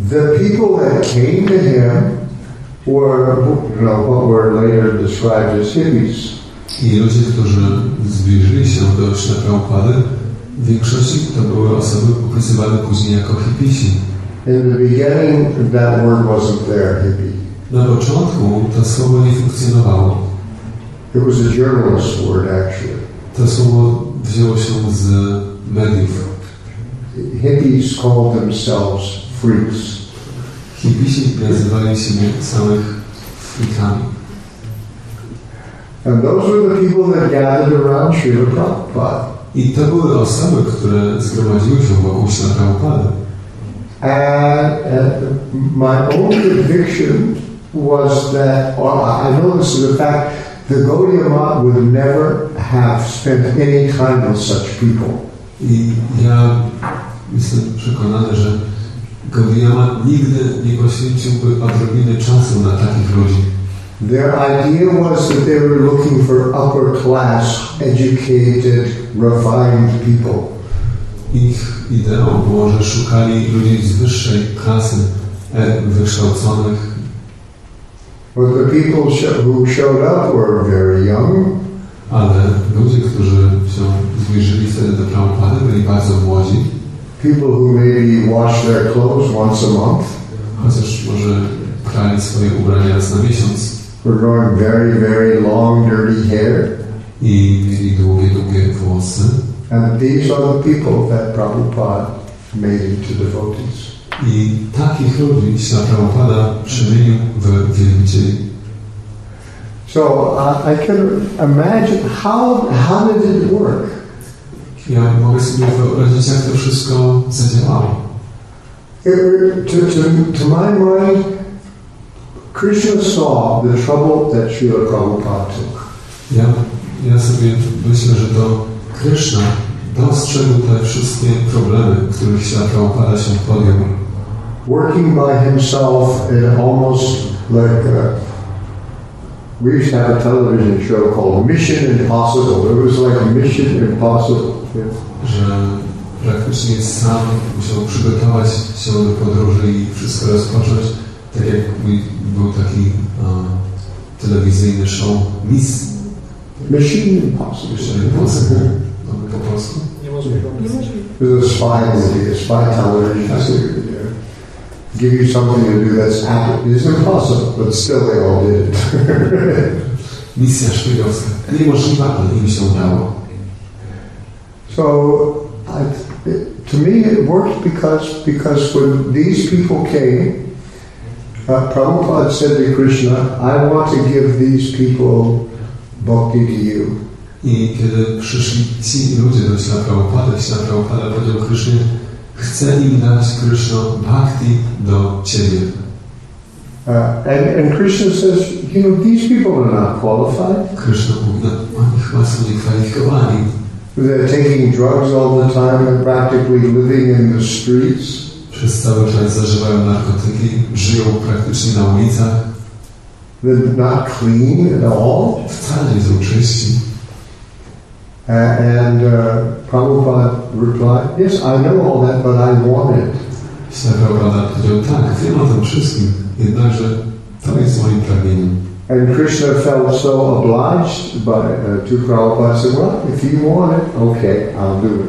the people that came to him were, you know, what were later described as hippies. I ludzie, którzy zbliżyli się do Prabhupady, w większości to były osoby opisywane później jako hippisi. In the beginning, that word wasn't there, hippie. Na początku to słowo nie funkcjonowało. It was a journalist word, actually. To słowo wzięło się z mediów. Hippies called themselves freaks. Hippisi nazywali się samych freakami. And those were the people that gathered around Śrīla Prabhupada. I to były osoby, które zgromadziły się wokół Śrīla Prabhupada. And, and my own conviction was that, well, I know this is a fact, the Gaudiya Math would never have spent any time with such people. I ja jestem przekonany, że Gaudiya Math nigdy nie poświęciłby odrobiny czasu na takich ludzi. Their idea was that they were looking for upper-class, educated, refined people. Ich ideą było, że szukali ludzi z wyższej klasy, wykształconych. But the people who showed up were very young. Ale ludzie, którzy się zbliżyli wtedy do Prabhupady, byli bardzo młodzi. People who maybe washed their clothes once a month. Chociaż może prali swoje ubrania raz na miesiąc. We're growing very, very long, dirty hair. I mieli długie, długie włosy. And these are the people that Prabhupada made into devotees. I takich ludzi Śrīla Prabhupada przemienił w wielbicieli. So uh, I can imagine how how did it work? Ja mogę sobie wyobrazić, jak to wszystko zadziałało. It, to, to, to my mind, Krishna saw the trouble that Śrīla Prabhupada took. Ja, ja sobie myślę, że to Krishna dostrzegł te wszystkie problemy, których Śrīla Prabhupada się podjął. Working by himself in almost like a, we used to have a television show called Mission Impossible. It was like Mission Impossible. Że praktycznie sam musiał przygotować się do podróży i wszystko rozpocząć. Tak jak był taki um, telewizyjny show Miss Machine Impossible. Po polsku? Nie możliwe. It was a spy movie, a spy television series. Give you something to do that's it's impossible, but still they all did it. Misja szpiegowska. Niemożliwa, ale im się udało. So, I, it, to me it worked because, because when these people came, Uh, Prabhupada said to Krishna, I want to give these people bhakti to you. I kiedy przyszli ci ludzie do Śrīla Prabhupada, Śrīla Prabhupada powiedział Krishnie, chcę im dać, Krishna, bhakti do ciebie. Uh, and, and Krishna says, you know, these people are not qualified. Krishna mówi, oni chyba są niekwalifikowani. They're taking drugs all the time and practically living in the streets. Przez cały czas zażywają narkotyki, żyją praktycznie na ulicach. They're not clean at all. Wcale nie są czyści. Uh, and uh, Prabhupada replied, yes, I know all that, but I want it. Prabhupada powiedział, tak, wiem o tym wszystkim, jednakże to jest moim pragnieniem. And Krishna felt so obliged by, uh, to Prabhupada, said, well, if you want it, okay, I'll do it.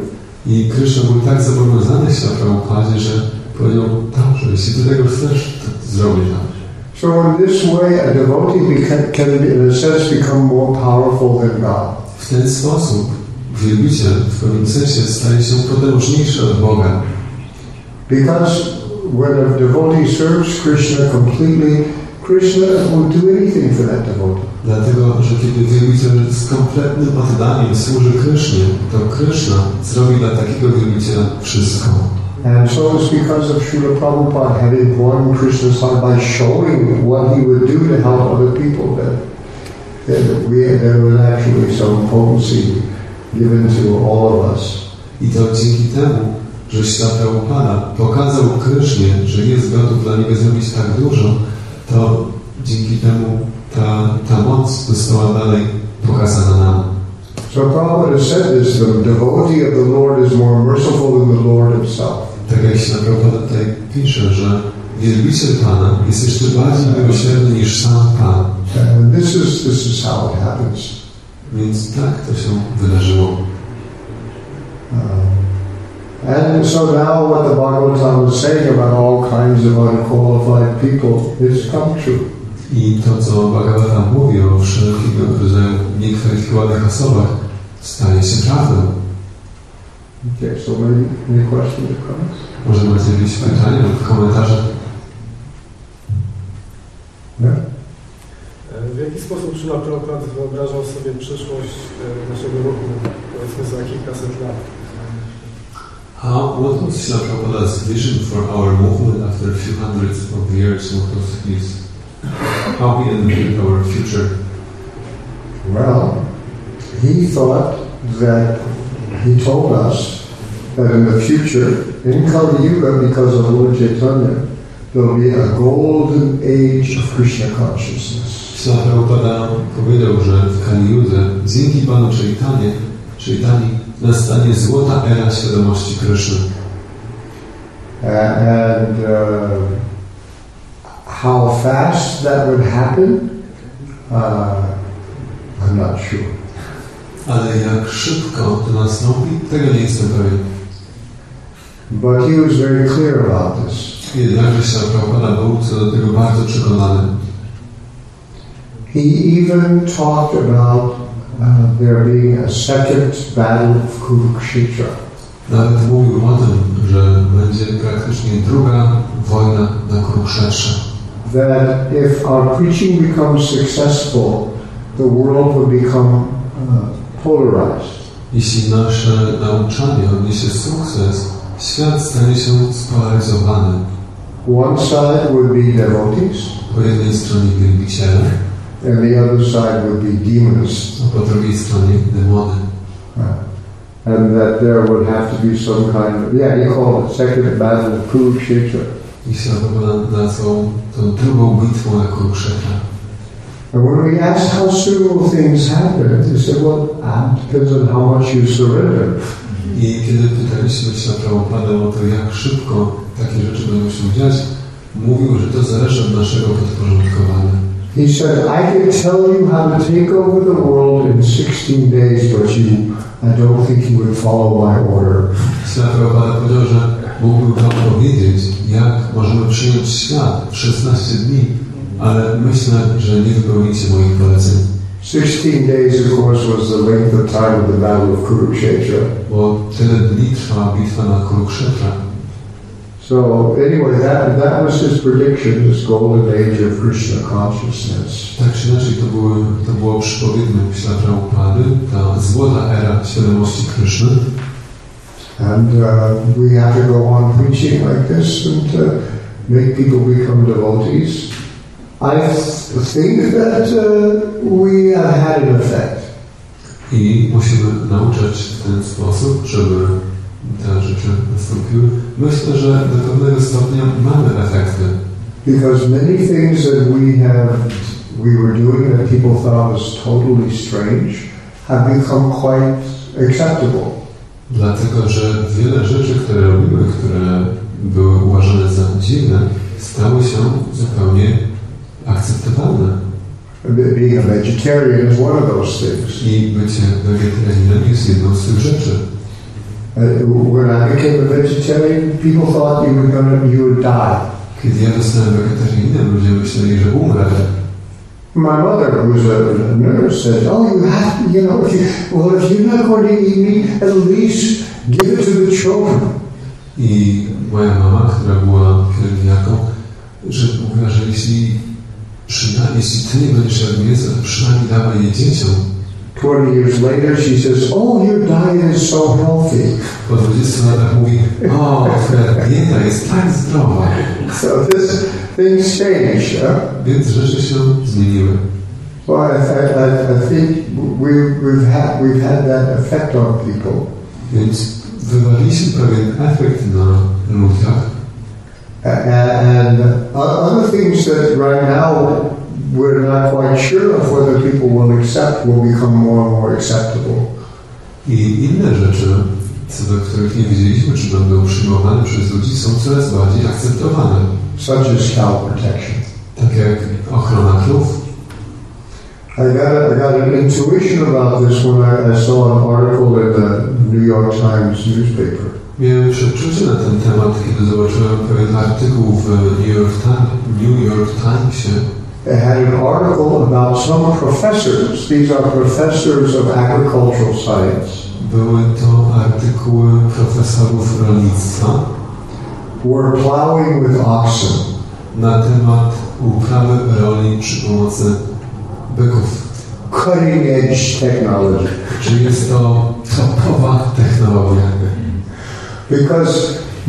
I Krishna był tak zobowiązany Śrīla Prabhupadzie, że powiedział, dobrze, jeśli ty tego chcesz, No, we don't. So in this way, a devotee beca- can, in a sense, become more powerful than God. W ten sposób wielbiciel w pewnym sensie staje się potężniejszy od Boga. Because when a devotee serves Krishna completely, Krishna will do anything for that devotee. Dlatego, że kiedy wielbiciel z kompletnym oddaniem służy Krishnie, to Krishna zrobi dla takiego wielbiciela wszystko. And so it's because of Śrīla Prabhupāda having won Krishna's heart by showing what he would do to help other people that, that we, there was actually some potency given to all of us. I to dzięki temu, że Śrīla Prabhupāda pokazał Krishnie, że jest gotów dla niego zrobić tak dużo, to dzięki temu ta, ta moc została dalej pokazana nam. So Prabhupada said this, the devotee of the Lord is more merciful than the Lord himself. Tak jak się Prabhupada tutaj pisze, że wielbiciel Pana jest jeszcze bardziej miłosierny niż sam Pan. And this is, this is how it happens. Więc tak to się wydarzyło. Um, and so now what the Bhagavatam was saying about all kinds of unqualified people has come true. I to, co Bhagavatam mówi o wszelkiego rodzaju niekwalifikowanych osobach, staje się prawdą. Okay, so many, many questions or comments? Może macie jakieś pytania lub komentarze? No? W jaki sposób Śrīla Prabhupāda wyobrażał sobie przyszłość naszego ruchu, powiedzmy, za kilkaset lat? How, what was Śrīla Prabhupāda's vision for our movement after a few hundreds of years? What was his, how we envision our future? Well, he thought that, he told us that in the future, in Kali Yuga, because of Lord Chaitanya, there will be a golden age of Krishna consciousness. Śrīla Prabhupāda powiedział, że w Kali Yudze, dzięki Panu Chaitanie, Chaitani, nastanie złota era świadomości Krishna. And uh, how fast that would happen, uh, I'm not sure. Ale jak szybko to nastąpi, tego nie jestem pewien. But he was very clear about this. Jednakże Śrīla Prabhupāda był co do tego bardzo przekonany. He even talked about uh, there being a second battle of Kurukshetra. Nawet mówił o tym, że będzie praktycznie druga wojna na Kuruksetrze. That if our preaching becomes successful, the world will become uh, polarized. Jeśli nasze nauczanie odniesie sukces, świat stanie się spolaryzowany. One side would be devotees, po jednej stronie wielbiciele, and the other side would be demons, a po drugiej stronie demony. Uh, and that there would have to be some kind of, yeah, he called it second battle of Kurukshetra. I się nazwał tą drugą bitwą na Kurukshetra. And when we asked how soon will things happen, they said, well, ah, depends on how much you surrender. I kiedy pytaliśmy się Prabhupada o to, jak szybko takie rzeczy będą się dziać, mówił, że to zależy od naszego podporządkowania. He said, I can tell you how to take over the world in sixteen days, but you, I don't think you would follow my order. Prabhupada powiedział, że mógłbym wam powiedzieć, jak możemy przyjąć świat w szesnaście dni, ale myślę, że nie wypełnicie moich poleceń. sixteen days, of course, was the length of time of the battle of Kurukshetra. Bo tyle dni trwa bitwa na Kurukshetra. So anyway, that, that was his prediction, this golden age of Krishna consciousness. Tak czy inaczej, to było, to było przypowiednie Śrīla Prabhupādy, ta złota era świadomości Krishny. And uh, we have to go on preaching like this and uh, make people become devotees. I think that uh, we have had an effect. I musimy nauczać w ten sposób, żeby te rzeczy nastąpiły. Myślę, że do pewnego stopnia mamy efekty. Because many things that we have, we were doing that people thought was totally strange, have become quite acceptable. Dlatego, że wiele rzeczy, które robimy, które były uważane za dziwne, stały się zupełnie akceptowalne. Being a vegetarian is one of those things. I bycie wegetarianem jest jedną z tych rzeczy. When I became a vegetarian, people thought you were gonna, you would die. Kiedy ja dostałem wakatach innym ludzie myśleli, że umrę. My mother, who was a nurse, said, "Oh, you have to, you know, if you, well, if you're not going to eat meat, at least give it to the children." I moja mama, która była pielęgniarką, że mówiła, że jeśli przynajmniej, jeśli ty nie będziesz jadł mięsa, przynajmniej dawaj je dzieciom. Twenty years later, she says, "Oh, your diet is so healthy." Po dwudziestu latach mówi, "O, twoja dieta jest tak zdrowa." So this things change. Więc rzeczy się zmieniły. Well, I, I, I think we, we've had we've had that effect on people. Więc wywarliśmy pewien efekt na ludziach. And, and other things that right now we're not quite sure of whether people will accept will become more and more acceptable. I inne rzeczy, co do których nie wiedzieliśmy, czy będą przyjmowane przez ludzi, są coraz bardziej akceptowane. Such as cow protection. Tak jak ochrona krów. I got, a, I got an intuition about this when I, I saw an article in the New York Times newspaper. Miałem przeczucie na ten temat, kiedy zobaczyłem pewien artykuł w New York, New York Timesie. It had an article about some professors. These are professors of agricultural science. Były to artykuły profesorów rolnictwa. Were plowing with oxen. Na temat uprawy rolnej przy pomocy byków. Cutting edge technology. Czyli jest to topowa technologia. Because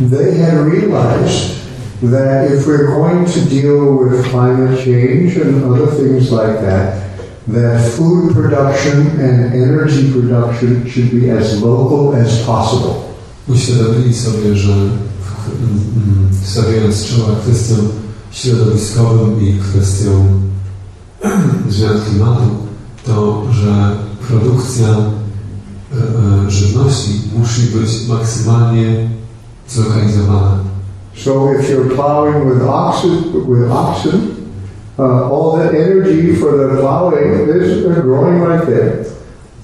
they had realized that if we're going to deal with climate change and other things like that, that food production and energy production should be as local as possible. Uświadomili sobie, że stawiając czoła kwestią środowiskową i kwestią zmian klimatu, to, że produkcja żywności musi być maksymalnie zlokalizowana. So if you're plowing with oxen, with oxen, uh, all the energy for the plowing is growing right there.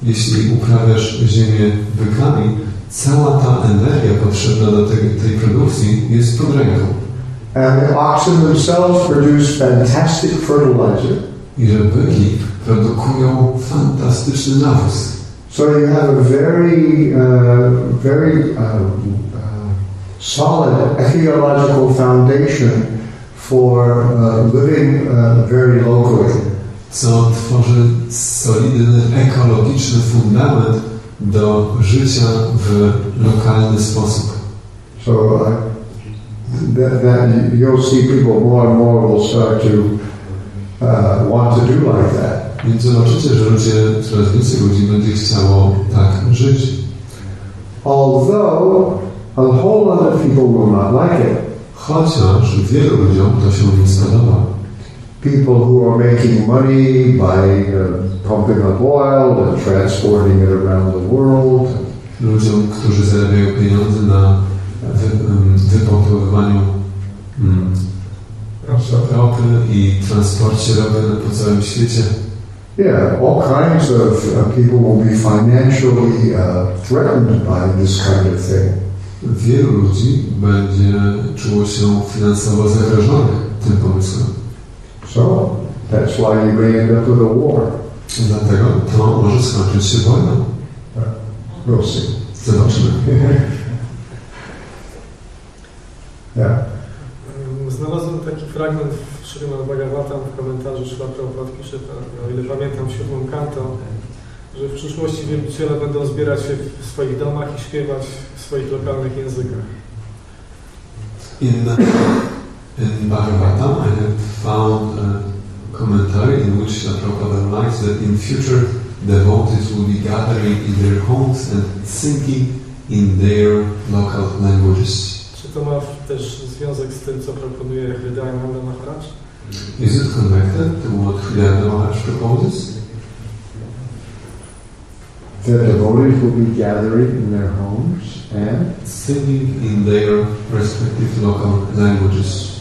Jeśli uprawiasz ziemię bykami, cała ta energia potrzebna do tej, tej produkcji jest pod ręką. And the oxen themselves produce fantastic fertilizer. I że byki produkują fantastyczny nawóz. So you have a very, uh, very. Uh, solid ecological foundation for uh, living uh, very locally. Co tworzy solidny ekologiczny fundament do życia w lokalny sposób. So uh, th- then you'll see people more and more will start to uh, want to do like that. Więc zobaczycie, że ludzie, coraz więcej ludzi będzie chciało tak żyć. Although a whole lot of people will not like it. Chociaż wielu ludziom to się nie spodoba. People who are making money by uh, pumping up oil and transporting it around the world. Ludziom, którzy zarabiają pieniądze na wy, um, wypompowywaniu hmm, ropy i transporcie ropy po całym świecie. Yeah, all kinds of uh, people will be financially uh, threatened by this kind of thing. Wielu ludzi będzie czuło się finansowo zagrożonych tym pomysłem. So, that's why you may end up with a war. Dlatego to może skończyć się wojną. We'll see. Zobaczymy. Yeah. Znalazłem taki fragment w Śrīmad-Bhāgavatam w komentarzu Śrīla Prabhupāda pisze, o ile pamiętam, siódmym kanto, że w przyszłości wielbiciele będą zbierać się w swoich domach i śpiewać w swoich lokalnych językach. In, in Bhagavatam I have found a commentary in which the Prabhupada writes that in future devotees will be gathering in their homes and singing in their local languages. Czy to ma też związek z tym, co proponuje Hridayananda Maharaj? Is it connected to what Hridayananda Maharaj proposes? The devotees will be gathering in their homes and singing in their respective local languages.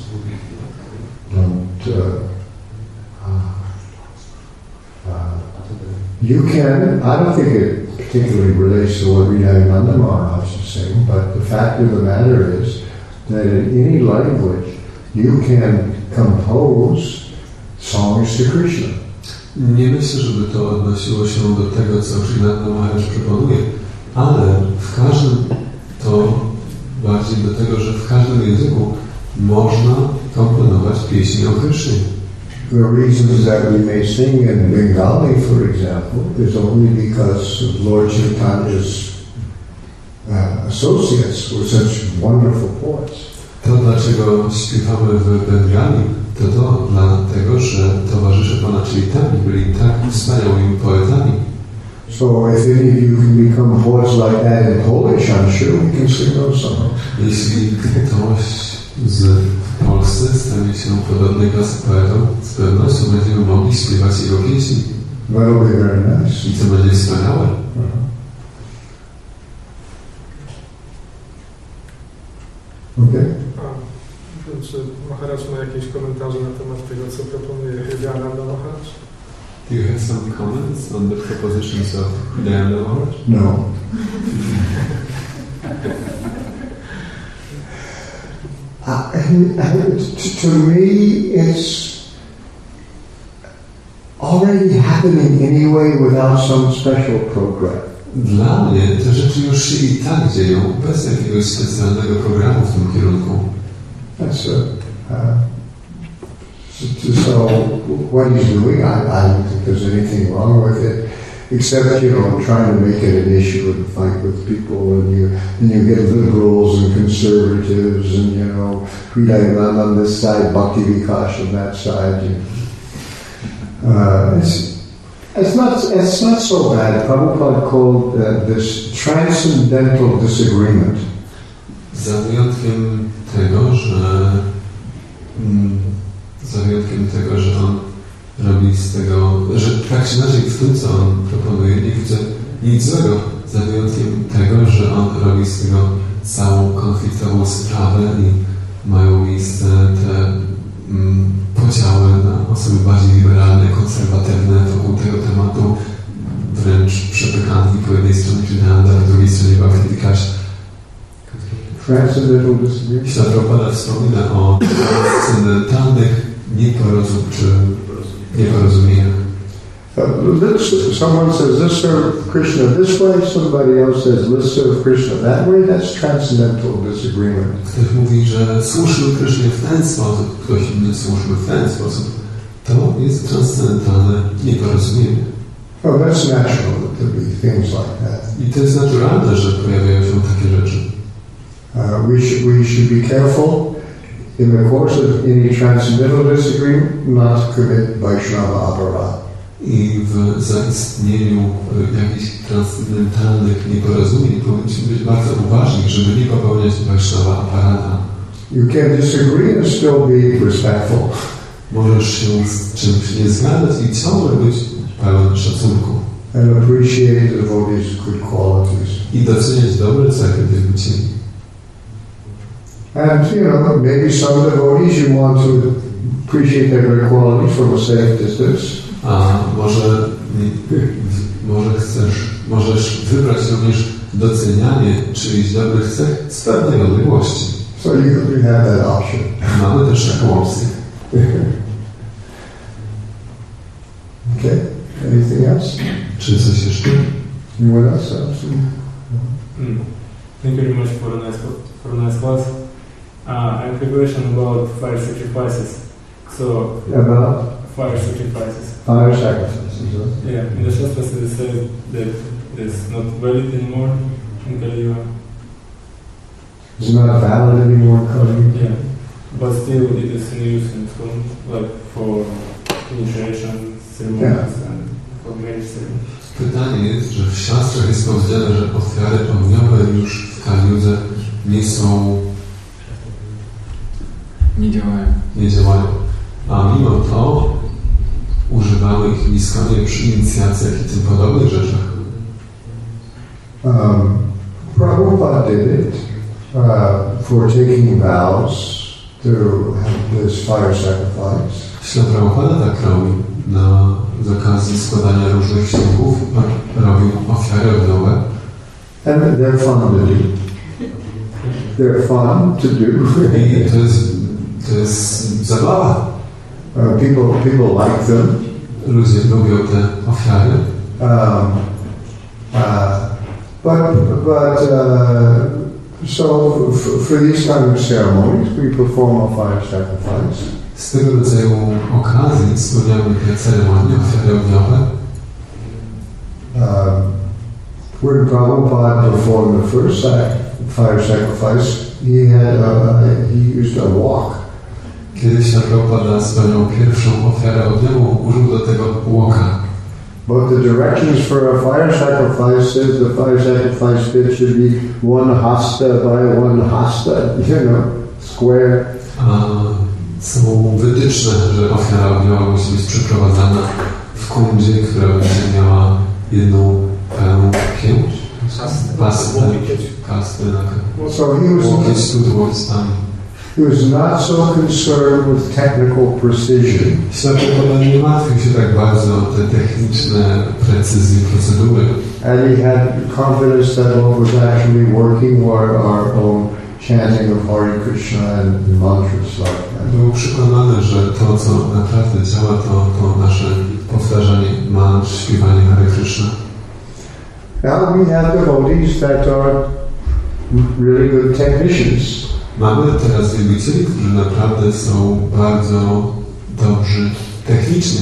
And, uh, uh, you can, I don't think it particularly relates to what Hridayananda Maharaj is saying, but the fact of the matter is that in any language you can compose songs to Krishna. Nie myślę, żeby to odnosiło się do tego, co Hridayananda Maharaj proponuje, ale w każdym to bardziej do tego, że w każdym języku można komponować pieśni o Krysznie. The reasons that we may sing in Bengali, for example, is only because of Lord Chaitanya's uh, associates were such wonderful poets. To, dlaczego śpiewamy w Bengali, to to dlatego, że towarzysze Pana Chaitanya byli tak wspaniałymi poetami. So if any of you can become poets like that in Polish, I'm sure we can sing those songs. Jeśli ktoś z Polsce stanie się podobnej klasy poetą, z pewnością będziemy mogli śpiewać jego pieśni. That'll be very nice. I to będzie wspaniałe. Uh-huh. Okay. Czy Maharaj ma jakieś komentarze na temat tego, co proponuje Hridayananda Maharaj? Do you have some comments on the propositions of Hridayananda Maharaj? No. I, I, to me, it's already happening anyway without some special program. Dla mnie te rzeczy już i tak dzieją bez jakiegoś specjalnego programu w tym kierunku. That's a, uh, so, so what he's doing, I, I don't think there's anything wrong with it, except, you know, trying to make it an issue and fight with people, and you and you get liberals and conservatives, and, you know, Hridayananda on this side, Bhakti Vikas on that side. You know. uh, it's it's not it's not so bad. Prabhupada called uh, this transcendental disagreement. Za wyjątkiem tego, że mm, za wyjątkiem tego, że on robi z tego, że tak się inaczej w tym, co on proponuje, nie widzę nic złego. Za wyjątkiem tego, że on robi z tego całą konfliktową sprawę i mają miejsce te mm, podziały na osoby bardziej liberalne, konserwatywne wokół tego tematu, wręcz przepychanki po jednej stronie Hridayananda, po drugiej stronie Bhakti Vikas. Transcendental disagreements. Prabhupada wspomina o transcendentalnych nieporozum, czy nieporozumieniach. This, someone says, let's serve Krishna this way, somebody else says, let's serve Krishna that way, that's transcendental disagreement. Ktoś mówi, że służmy Krishnie w ten sposób, ktoś inny służmy w ten sposób. To jest transcendentalne nieporozumienie. Oh, that's natural that there be things like that. I to jest naturalne, że pojawiają się takie rzeczy. Uh, we should we should be careful in the course of any transcendental disagreement not to commit Vaishnava aparadha. I w zaistnieniu jakichś transcendentalnych nieporozumień powinniśmy być bardzo uważni, żeby nie popełniać Vaishnava aparadha. You can disagree and still be respectful. Możesz się z czymś nie zgadzać i ciągle być pełen szacunku. And appreciate the devotees' good qualities. I doceniać dobre cechy devotees. And, you know, maybe some devotees you want to appreciate their great qualities from a safe distance. A może, może chcesz, możesz wybrać również docenianie czyichś dobrych cech z pewnej odległości. So you, you have that option. Mamy też taką opcję. Okay. Anything else? Czy coś jeszcze? Anyone else? Mm. Thank you very much for a nice, for a nice class. Uh, I have a question about fire sacrifices. So about fire sacrifices. Fire sacrifices. Yeah. In the Shastras they say that it's not valid anymore in Kali Yuga. It's not valid anymore in Kali Yuga. Yeah. But still, it is in use in school, like for initiation ceremonies yeah. and for marriage ceremonies. Pytanie jest, że w Shastrach jest powiedziane, że ofiary ogniowe już w Kali Yudze nie są. Nie działają. Nie działają. A mimo to używamy ich w ISKCONie przy inicjacjach i tym podobnych rzeczach. Um, Prabhupada did it uh, for taking vows to have this fire sacrifice. Śla Prabhupada tak robił. Na z okazji składania różnych ślubów robił ofiary ogniowe. And they're fun to do. They're fun to do. I to jest To z zabawa. Uh, people, people like them. Ludzie lubią te ofiary. Um, uh, but but uh, so f- for these kind of ceremonies, we perform a fire sacrifice. Z tego rodzaju okazji spełniamy te ceremonie ofiarowe. Um, When Prabhupada performed the first fire sacrifice, he had a, he used a wok. Kiedy się Prabhupada spełniał pierwszą ofiarę ogniołą, użył do tego łoka. But the directions for a fire sacrifice says the fire sacrifice pit should be one hasta by one hasta, you know, square. A są wytyczne, że ofiara ognioła musi być przeprowadzana w kundzie, która będzie miała jedną pełną pięć, pastę, pastę na łokieć studłowcami. He was not so concerned with technical precision. And he had confidence that what was actually working were our own chanting of Hare Krishna and the mantras like that. Był przekonany, że to, co naprawdę działa, to, to nasze powtarzanie mantr, śpiewanie Hare Krishna. Now we have devotees that are really good technicians. Mamy teraz jogicili, którzy naprawdę są bardzo dobrzy technicznie.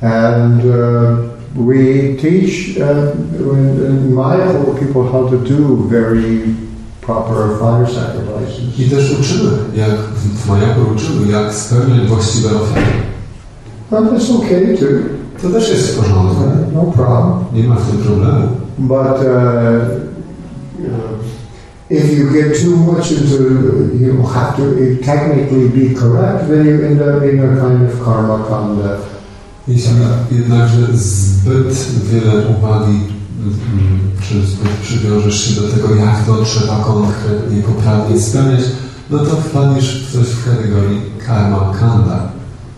And uh, we teach uh, mindful people how to do very proper fire sacrifices. I też uczymy, jak w Majaku uczymy, jak spełniać właściwe ofiary. But that's okay too. To też jest w porządku. No problem. Nie ma w tym problemu. But uh, if you get too much into, you have to technically be correct, then you end up in a kind of karma kanda. Jeśli jednakże zbyt wiele uwagi, czy zbyt przywiążesz się do tego, jak to trzeba konkretnie, poprawnie spełniać, no to wpadniesz w coś w kategorii karma kanda.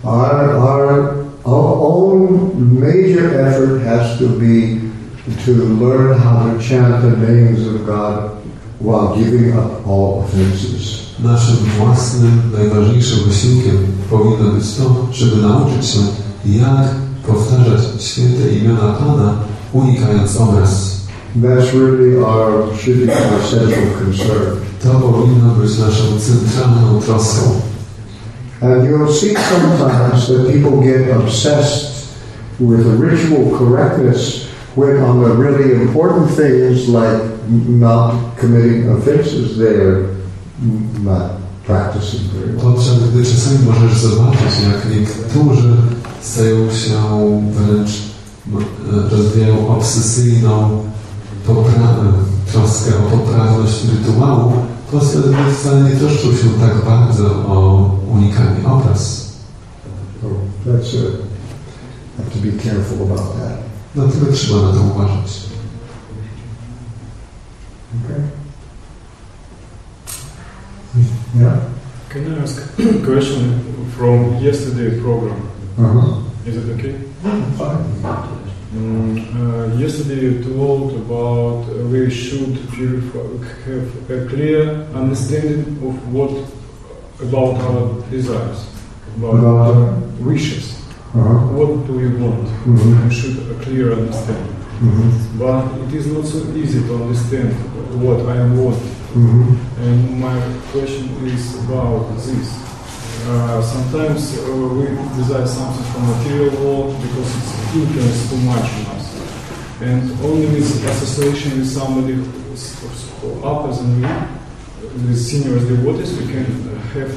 Our, our, our own major effort has to be to learn how to chant the names of God while giving up all offenses. Naszym własnym, najważniejszym wysiłkiem powinno być to, żeby nauczyć się, jak powtarzać święte imiona Pana, unikając obraz. That's really our, should be our central concern. To powinno być naszą centralną troską. And you'll see sometimes that people get obsessed with ritual correctness when on the really important things like not committing offenses, they're not practicing very well. Podczas gdy czasami możesz zobaczyć, jak niektórzy stają się wręcz, rozwijają obsesyjną poprawę, troskę o poprawność rytuału, podczas gdy wcale nie troszczą się tak bardzo o unikanie obraz. So that's it. Have to be careful about that. Dlatego trzeba na to uważać. Okay. Yeah. Can I ask a question from yesterday's program? Uh-huh. Is it okay? Fine. Mm, uh, yesterday you told about we should have a clear understanding of what about our desires, about our wishes. Uh-huh. What do you want? Mm-hmm. We should have a clear understanding. Mm-hmm. But it is not so easy to understand what I want. Mm-hmm. And my question is about this. Uh, sometimes uh, we desire something from material world because it's influenced too much on us. And only with association with somebody who is upper than me, with senior devotees, we can have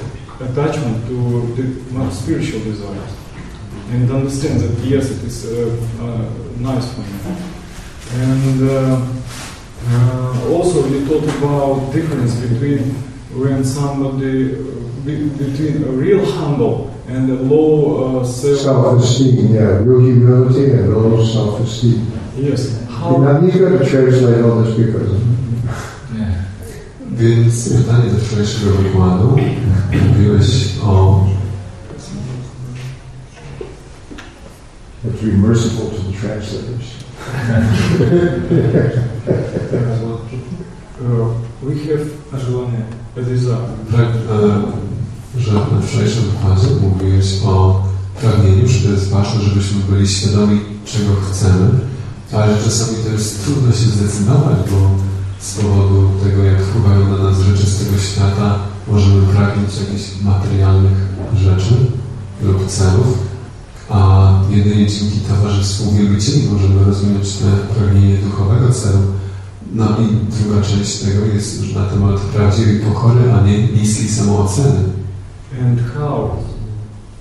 attachment to the spiritual desires. And understand that yes, it is uh, uh, nice for me. And uh, uh, also, you talked about difference between when somebody be, between a real humble and a low uh, self self-esteem. Yeah, real humility and low self-esteem. Yes. How? And I'm going to translate all this because. Yeah. Więc pytanie do wczorajszego wykładu. Mówiłeś o. Have to be merciful to the translators. uh, we have a desire. But, uh, że na wczorajszym wykładzie mówiłeś o pragnieniu, że to jest ważne, żebyśmy byli świadomi, czego chcemy, ale czasami to jest trudno się zdecydować, bo z powodu tego, jak wpływają na nas rzeczy z tego świata, możemy pragnąć jakichś materialnych rzeczy lub celów, a jedynie dzięki towarzystwu wielbicieli możemy rozumieć te pragnienie duchowego celu. No i druga część tego jest już na temat prawdziwej pokory, a nie niskiej samooceny. And how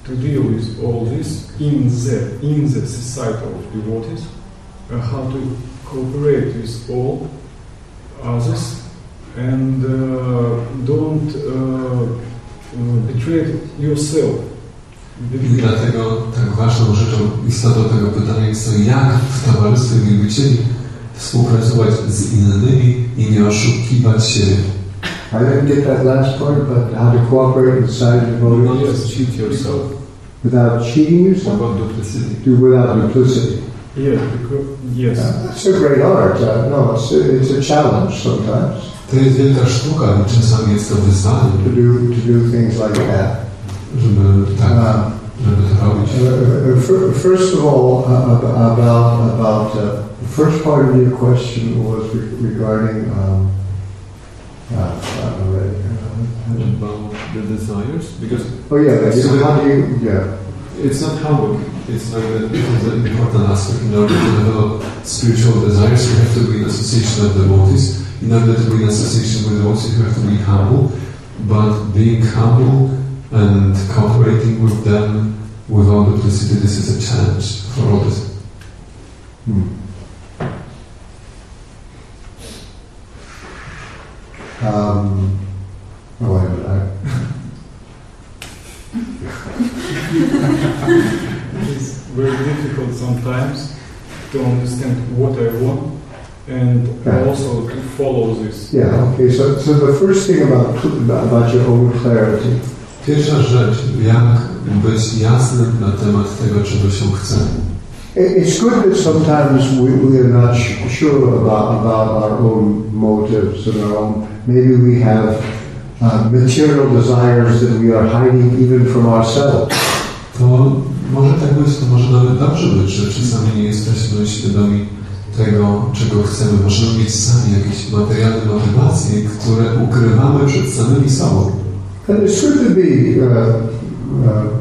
to deal with all this in the, in the society of devotees, uh, how to cooperate with all others and uh, don't uh, betray yourself. I dlatego tak ważną rzeczą, istotą tego pytania jest to, jak w towarzystwie wielbicieli współpracować z innymi i nie oszukiwać się. I didn't get that last point, but how to cooperate inside the devotees. You just cheat yourself. Without cheating yourself? Without duplicity. Without duplicity. Yeah, because, yes. Uh, it's a great art. Uh, no, it's a, it's a challenge sometimes. To jest wielka sztuka i czasami jest to wyzwanie. To do, to do things like that. Żeby tak, uh, żeby to robić. Uh, first of all, uh, about, about uh, the first part of your question was re- regarding um, Uh, already, uh, about the desires, because oh yeah, but so how do you, yeah, it's not how it's like that. It's an important aspect in order to develop spiritual desires. You have to be in association of devotees. In order to be in association with devotees, you have to be humble. But being humble and cooperating with them without duplicity, this is a challenge for all this. Hmm. Um, oh, wait a minute. I... It's very difficult sometimes to understand what I want and yeah. also to follow this. Yeah, okay, so, so the first thing about, about your own clarity. Pierwsza rzecz, jak być jasnym na temat tego, czego się chce. It's good that sometimes we, we are not sure about, about our own motives and our own. Maybe we have uh, material desires that we are hiding even from ourselves. To może tak być, to może nawet dobrze być, że czasami nie jesteśmy świadomi tego, czego chcemy. Możemy mieć sami jakieś materialne motywacje, które ukrywamy przed samymi sobą. And it's good to be uh,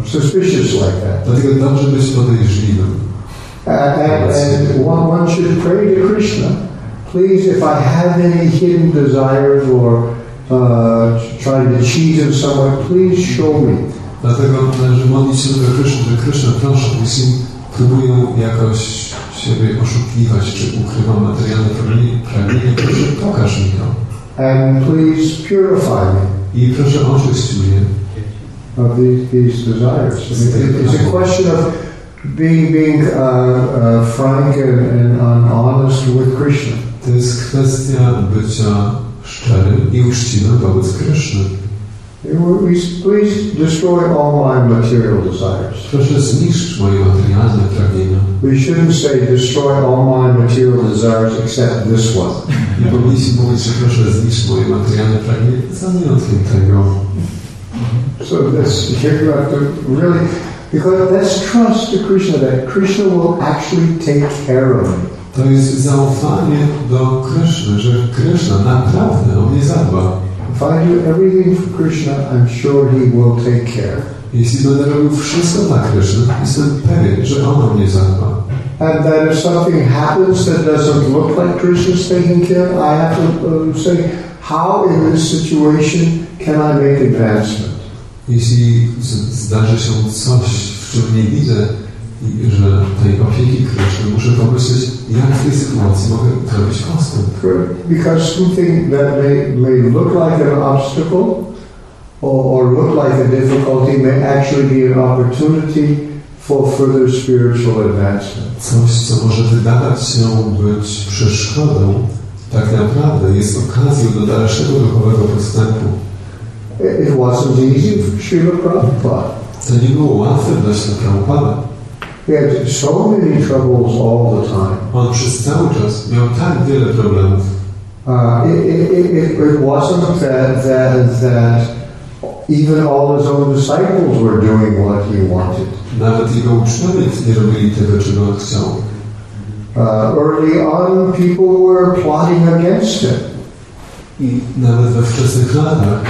uh, suspicious like that. Dlatego dobrze być podejrzliwym. Uh, and, and one should pray to Krishna. Please, if I have any hidden desires or uh, trying to cheat in some way, please show me. Dlatego należy modlić się do Kryszny, że Kryszna, proszę, jeśli próbuję jakoś siebie oszukiwać, czy ukrywam materialne pragnienie, proszę, pokaż mi to. And please purify me. I proszę, oczyść mnie. Of these, these desires. It's a question of being, being uh, uh, frank and, and honest with Krishna. To jest kwestia bycia szczerym i uczciwym wobec Kryszny. Please destroy all my material desires. Proszę zniszcz moje materialne pragnienia. We shouldn't say destroy all my material desires except this one. Nie powinniśmy mówić, że proszę zniszcz moje materialne pragnienia, za wyjątkiem tego. So that's you have to really, because that's trust to Krishna, that Krishna will actually take care of me. To jest zaufanie do Kryszny, że Kryszna naprawdę o mnie zadba. If I do everything for Krishna, I'm sure he will take care. Jeśli będę robił wszystko dla Kryszny, jestem pewien, że on o mnie zadba. And that if something happens that doesn't look like Krishna's taking care, I have to uh, say, how in this situation can I make advancement? Jeśli z- zdarzy się coś, w czym nie widzę, i że tej opieki Kryszny, muszę pomyśleć, jak w tej sytuacji mogę zrobić postęp. Because something that may, may look like an obstacle or, or look like a difficulty may actually be an opportunity for further spiritual advancement. Coś, co może wydawać się być przeszkodą, tak naprawdę jest okazją do dalszego duchowego postępu. It wasn't easy for Śrīla Prabhupāda. To nie było łatwe dla Śrīla Prabhupāda. He had so many troubles all the time. On przez cały czas miał tak wiele problemów. Uh, it, it, it, it wasn't that, that, that Even all his own disciples were doing what he wanted. Nawet jego uczniowie nie robili tego, czego chciał. Uh, early on, people were plotting against him. I nawet we wczesnych latach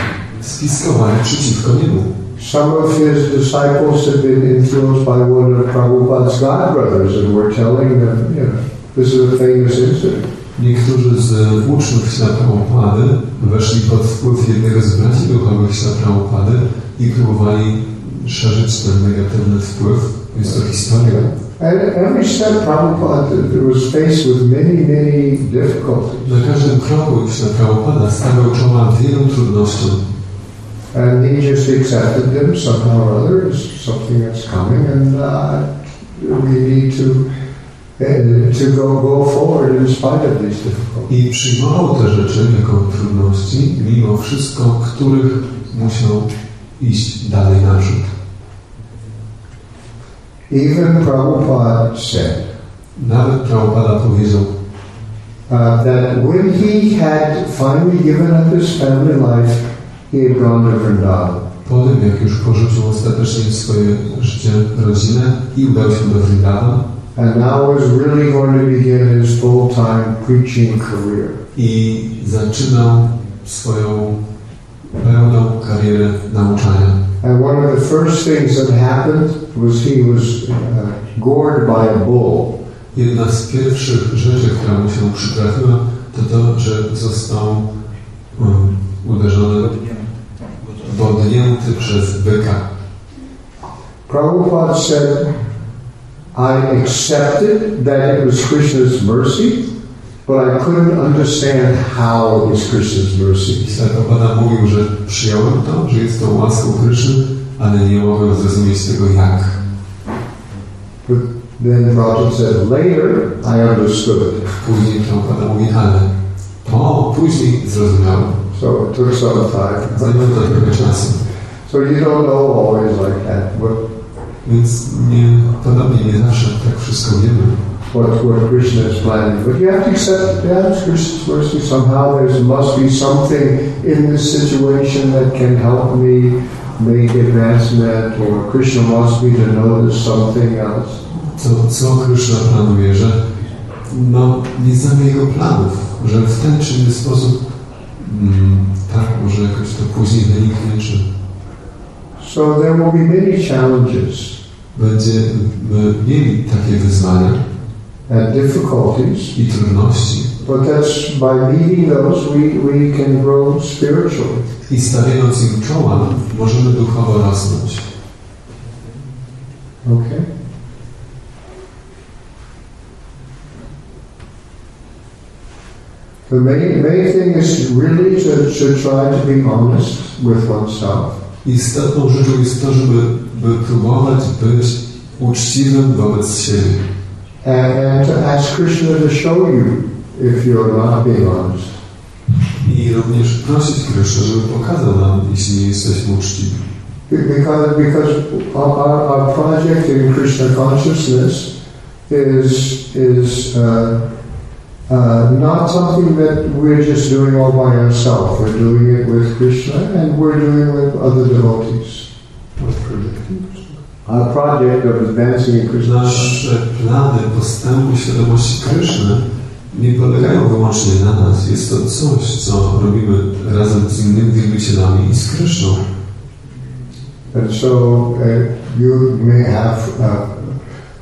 spiskowali przeciwko niemu. Some of his disciples had been influenced by one of Prabhupada's godbrothers and were telling them, you know, this is a famous incident. Niektórzy z uczniów ślad Prabhupady weszli pod wpływ jednego z braci duchowych ślad Prabhupady i próbowali szerzyć ten negatywny wpływ. Jest to historia. Na każdym kroku ślad Prabhupada stawiał czoła wielu trudnościom. And he just accepted them somehow or other as something that's coming, and uh, we need to and to go, go forward in spite of these difficulties. I przyjmował te rzeczy jako trudności, mimo wszystko, których musiał iść dalej naprzód. Even Prabhupada said, nawet Prabhupada powiedział, uh, that when he had finally given up his family life, he had gone to Vrindavan. Po tym, jak już porzucił ostatecznie swoje życie, rodzinę i udał się do Vrindavan, and now was really going to begin his full-time preaching career. I zaczynał swoją pełną karierę nauczania. And one of the first things that happened was he was uh, gored by a bull. Jedna z pierwszych rzeczy, która mu się przytrafiła, to to, że został um, uderzony, podjęty przez byka. Prabhupada said, I accepted that it was Krishna's mercy, but I couldn't understand how it was Krishna's mercy. Prabhupada mówił, że przyjąłem to, że jest to łaską Kryszny, ale nie mogłem zrozumieć tego jak. But then Prabhupada said, later I understood. Później Prabhupada mówi, ale to później zrozumiałem. So it took some time. Zajęło to trochę czasu. So you don't know always like that. But więc nie, podobnie nie zawsze tak wszystko wiemy. What, what Krishna is planning. But you have to accept that Krishna's mercy. Somehow there must be something in this situation that can help me make advancement, or Krishna wants me to know there's something else. Co, co Krishna planuje, że no, nie znamy jego planów, że w ten czy inny sposób mm, tak może jakoś to później wyniknie, czy... So there will be many challenges. Będziemy mieli takie wyzwania and difficulties, i trudności. But that's by meeting those we, we can grow spiritually. I stawiając im czoła, możemy duchowo rosnąć. Okay. The main, main thing is really to, to try to be honest with oneself. Istotną rzeczą jest to, żeby by próbować być uczciwym wobec siebie. And to ask Krishna to show you if you're not being honest. I również prosić Krishna, żeby pokazał nam, jeśli nie jesteśmy uczciwi. Because, because our, our project in Krishna consciousness is, is uh, Uh, not something that we're just doing all by ourselves. We're doing it with Krishna, and we're doing it with other devotees. What project? Our project of advancing in Krishna. Nasze plany postępu świadomości Krishna nie polegają wyłącznie na nas. Jest to coś, co robimy razem z innymi wielbicielami i z Krishną. And so uh, you may have uh,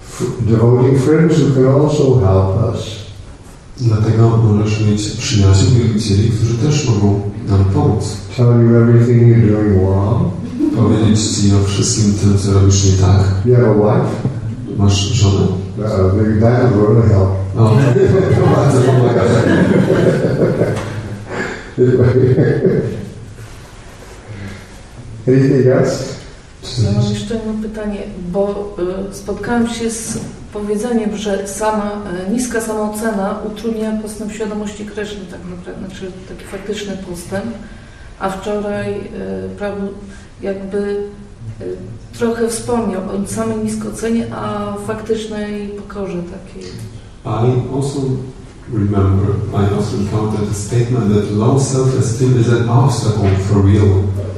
f- devotee friends who can also help us. Dlatego możesz mieć przyjaciół wielbicieli, którzy też mogą nam pomóc. Tell you everything you're doing wrong. Powiedzieć ci o wszystkim tym, co robisz nie tak. You have a wife? Masz żonę? Uh, maybe that will really help. O, to bardzo pomaga. Anything else? Ja mam jeszcze jedno pytanie, bo y, spotkałem się z powiedzeniem, że sama niska samoocena utrudnia postęp świadomości Kryszny, tak naprawdę, znaczy taki faktyczny postęp, a wczoraj y, prawo jakby y, trochę wspomniał o samej niskocenie, a faktycznej pokorze takiej. I also remember, I also encountered a statement that low self-esteem is an obstacle for real.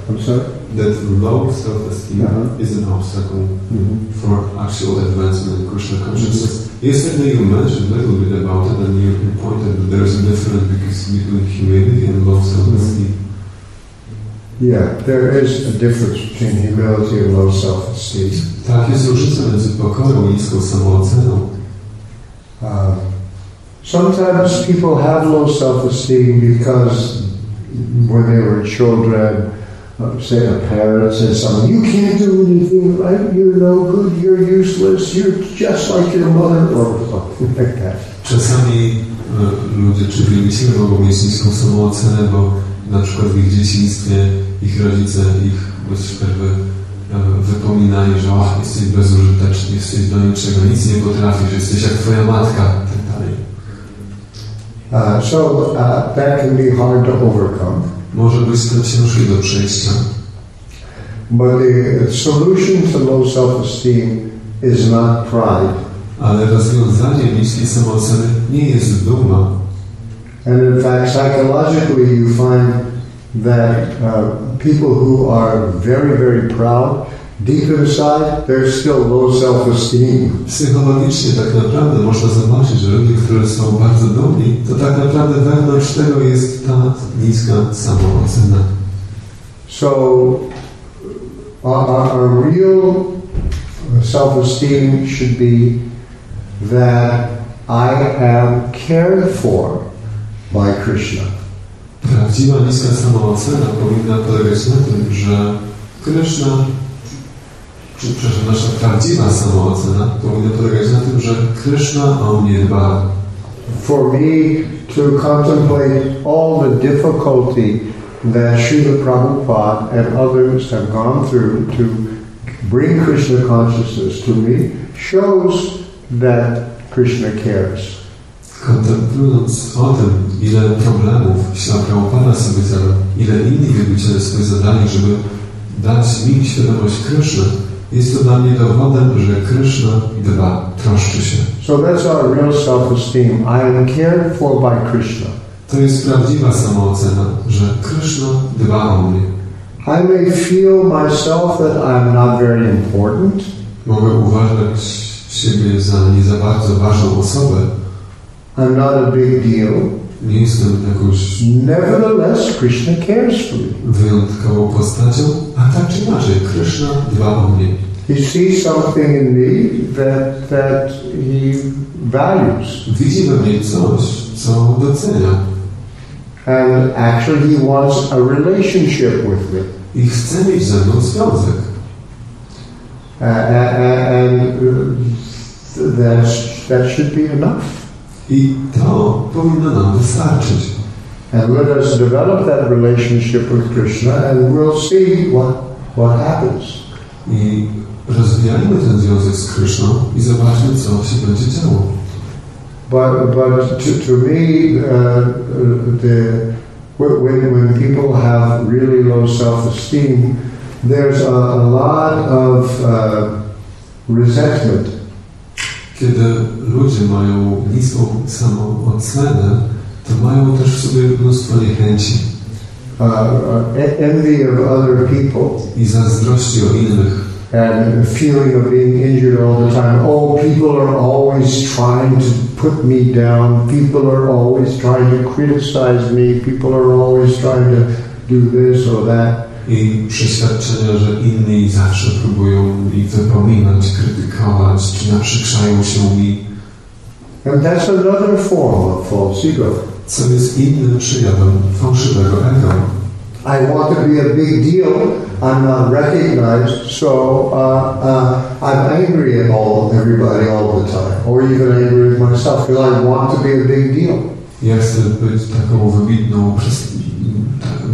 I'm sorry? that low self-esteem uh-huh. is an obstacle mm-hmm. for actual advancement in Krishna consciousness. Mm-hmm. Yesterday you mentioned a little bit about it, and you pointed that there is a difference between humility and low self-esteem. Mm-hmm. Yeah, there is a difference between humility and low self-esteem. Tak, jest różnica między pokorą i niską samooceną. Sometimes people have low self-esteem because when they were children, say a parent says something, you can't do anything, right? You're no good, you're useless, you're just like your mother, or something like that. Czasami ludzie czy wielbiciele mogą mieć niską samoocenę, bo na przykład w ich dzieciństwie ich rodzice ich bez przerwy wypominali, że ach, jesteś bezużyteczny, jesteś do niczego, nic nie potrafisz, jesteś jak twoja matka, tak dalej. Uh, so uh, that can be hard to overcome. Może być to ciężkie do przejścia. But the solution to low self-esteem is not pride. Ale rozwiązanie niskiej samooceny nie jest duma. And in fact, psychologically, you find that uh, people who are very, very proud, deep inside, they're still low self-esteem. Psychologicznie tak naprawdę można zobaczyć, że ludzie, którzy są bardzo dumni, to tak naprawdę wewnątrz tego jest ta niska samoocena. So, our real self-esteem should be that I am cared for by Krishna. Prawdziwa niska samoocena powinna polegać na tym, że Krishna Czy, przepraszam, nasza prawdziwa samoocena powinna polegać na tym, że Krishna o mnie dba. For me to contemplate all the difficulty that Śrīla Prabhupāda and others have gone through to bring Krishna consciousness to me shows that Krishna cares. Kontemplując o tym, ile problemów Śrīla Prabhupāda sobie zadał, ile inni wielbiciele sobie zadali, żeby dać mi świadomość Krishna, jest to dla mnie dowodem, że Krishna dba, troszczy się. So that's our real self-esteem. I am cared for by Krishna. To jest prawdziwa samoocena, że Krishna dba o mnie. I may feel myself that I'm not very important. Mogę uważać siebie za nie za bardzo ważną osobę. I'm not a big deal. Nie jestem jakąś Nevertheless, Krishna cares for me. Wyjątkową postacią, a tak czy inaczej, Krishna dba o mnie. He sees something in me that, that he values. Widzi we mnie coś, co docenia. And actually he wants a relationship with me. I chce mieć ze mną związek. Uh, and uh, that, that should be enough. I to powinno nam wystarczyć. And let us develop that relationship with Krishna and we'll see what, what happens. I rozwijajmy ten związek z Krishną i zobaczmy, co się będzie działo. But, but to, to me, uh, the, when, when people have really low self-esteem, there's a, a lot of uh, resentment. Kiedy ludzie mają niską samoocenę, to mają też w sobie mnóstwo niechęci. Uh, envy of other people. I zazdrości o innych. And feeling of being injured all the time. Oh, people are always trying to put me down. People are always trying to criticize me. People are always trying to do this or that. I przeświadczenia, że inni zawsze próbują ich wypominać, krytykować, czy naprzykrzają się mi. And that's another form of false ego. Co jest innym przejawem fałszywego ego. I want to be a big deal, I'm not recognized, so uh, uh, I'm angry at all, everybody all the time. Or even angry with myself, because I want to be a big deal. Ja chcę być taką wybitną,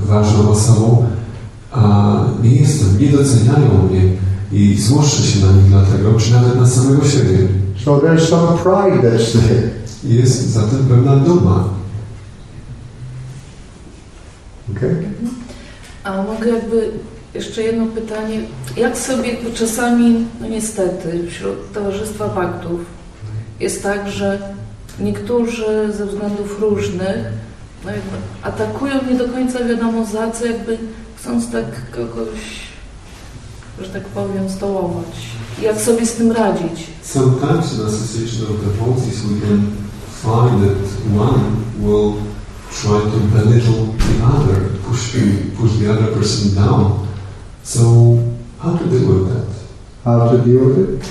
ważną osobą, a nie jestem, nie doceniają mnie i złoszczę się na nich dlatego, czy nawet na samego siebie. So there's some pride that's there. Jest zatem pewna duma. Okay. A mogę jakby jeszcze jedno pytanie. Jak sobie jakby czasami, no niestety, wśród towarzystwa faktów jest tak, że niektórzy ze względów różnych no jakby atakują nie do końca wiadomo za co, jakby chcąc tak kogoś że tak powiem, zdołać. Jak sobie z tym radzić? Sometimes in a situation of difficulties we can find that one will try to belittle the other, push the, push the other person down. So how to deal with that? How to deal with it?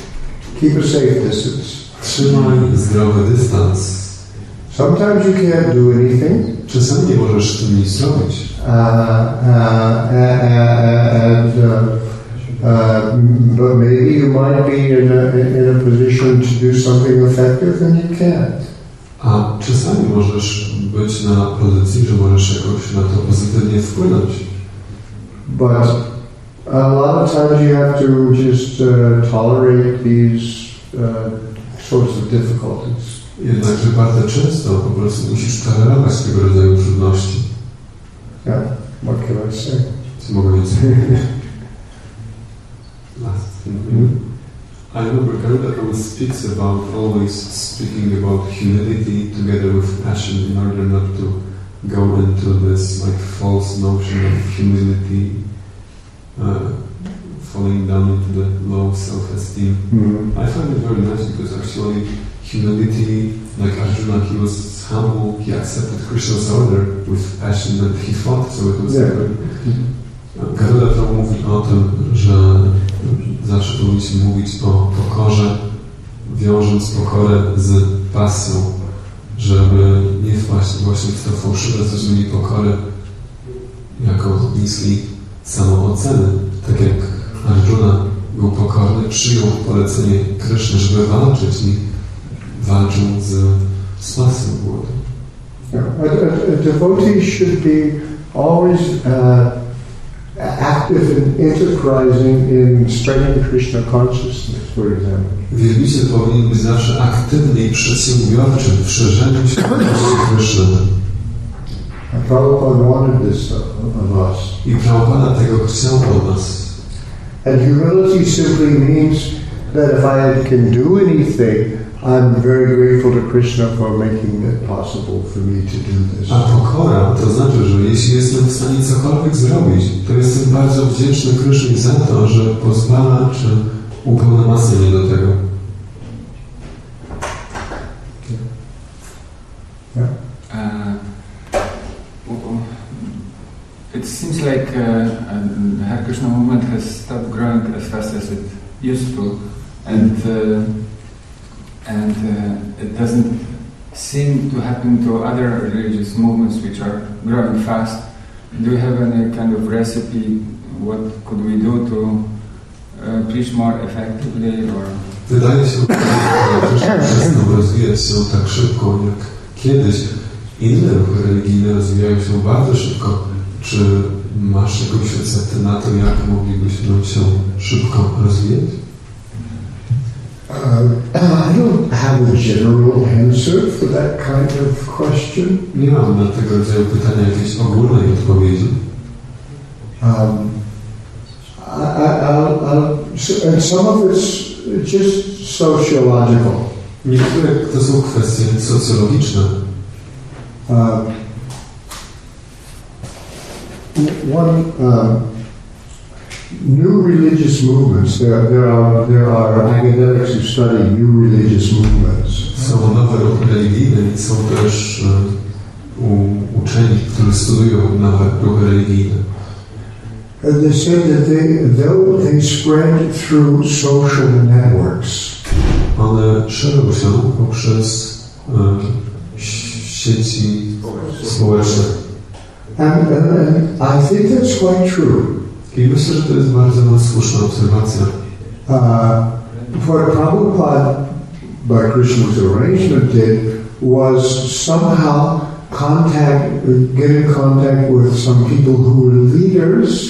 Keep a safe distance. Trzymaj zdrowy dystans. Sometimes you can't do anything. Czasami nie możesz z tym nic zrobić. Uh, uh, and, uh, uh, but maybe you might be in a, in a position to do something effective and you can't. A czasami możesz być na pozycji, że możesz jakoś na to pozytywnie wpłynąć. But a lot of times you have to just uh, tolerate these uh, sorts of difficulties. Jednakże bardzo często po prostu musisz tolerować tego rodzaju trudności. Yeah, what can I say? Co mogę więcej? Last thing. Mm-hmm. I remember Karita always speaks about, always speaking about humility together with passion in order not to go into this like false notion of humility, uh, falling down into the low self-esteem. Mm-hmm. I find it very nice because actually humility, like Arjuna, he was humble, he accepted Krishna's order with passion and he fought, so it was yeah. Like, Garuda to mówi o tym, że zawsze powinniśmy mówić o pokorze, wiążąc pokorę z pasją, żeby nie wpaść właśnie w to fałszywe zrozumienie pokory jako niskiej samooceny, tak jak Arjuna był pokorny, przyjął polecenie Krishny, żeby walczyć i walczą z, z pasją głodu. Yeah. A, a, a devotee should be always uh, active and enterprising in strengthening Krishna consciousness, for example. Wiernicy powinien być zawsze aktywny i przedsiębiorczy w szerzeniu się Krishna. Prabhupada wanted this of us. I Prabhupada tego chciał od nas. And humility simply means that if I can do anything, I'm very grateful to Krishna for making it possible for me to do this. A pokora to znaczy, że jeśli jestem w stanie cokolwiek zrobić, to jestem bardzo wdzięczny Krishnie za to, że pozwala czy upełnomocnia mnie do tego. Yeah. Uh, it seems like uh, the Hare Krishna movement has stopped growing as fast as it used to, and uh, and uh, it doesn't seem to happen to other religious movements which are growing fast. Do you have any kind of recipe? What could we do to uh, preach more effectively? Or? Wydaje się, że przestaną rozwijać się tak szybko jak kiedyś. Inne ruchy religijne rozwijają się bardzo szybko. Czy masz jakąś receptę na to, jak moglibyśmy się szybko rozwijać? Uh, I don't have a general answer for that kind of question. Nie mam na tego rodzaju pytania jakiejś ogólnej odpowiedzi. Um, I, I, I, and some of it's just sociological. Niektóre to są kwestie socjologiczne. Um, one um, New religious movements. There, there are there are academics who study new religious movements. Są nowe ruchy religijne i są też um, uczeni, którzy studiują nowe ruchy religijne. And they say that they though they spread through social networks. One szerzą się poprzez um, sieci społeczne. And, and, and I think that's quite true. I myślę, że to jest bardzo słuszna obserwacja. Uh, what Prabhupada, by Krishna's arrangement, did was somehow contact, get in contact with some people who were leaders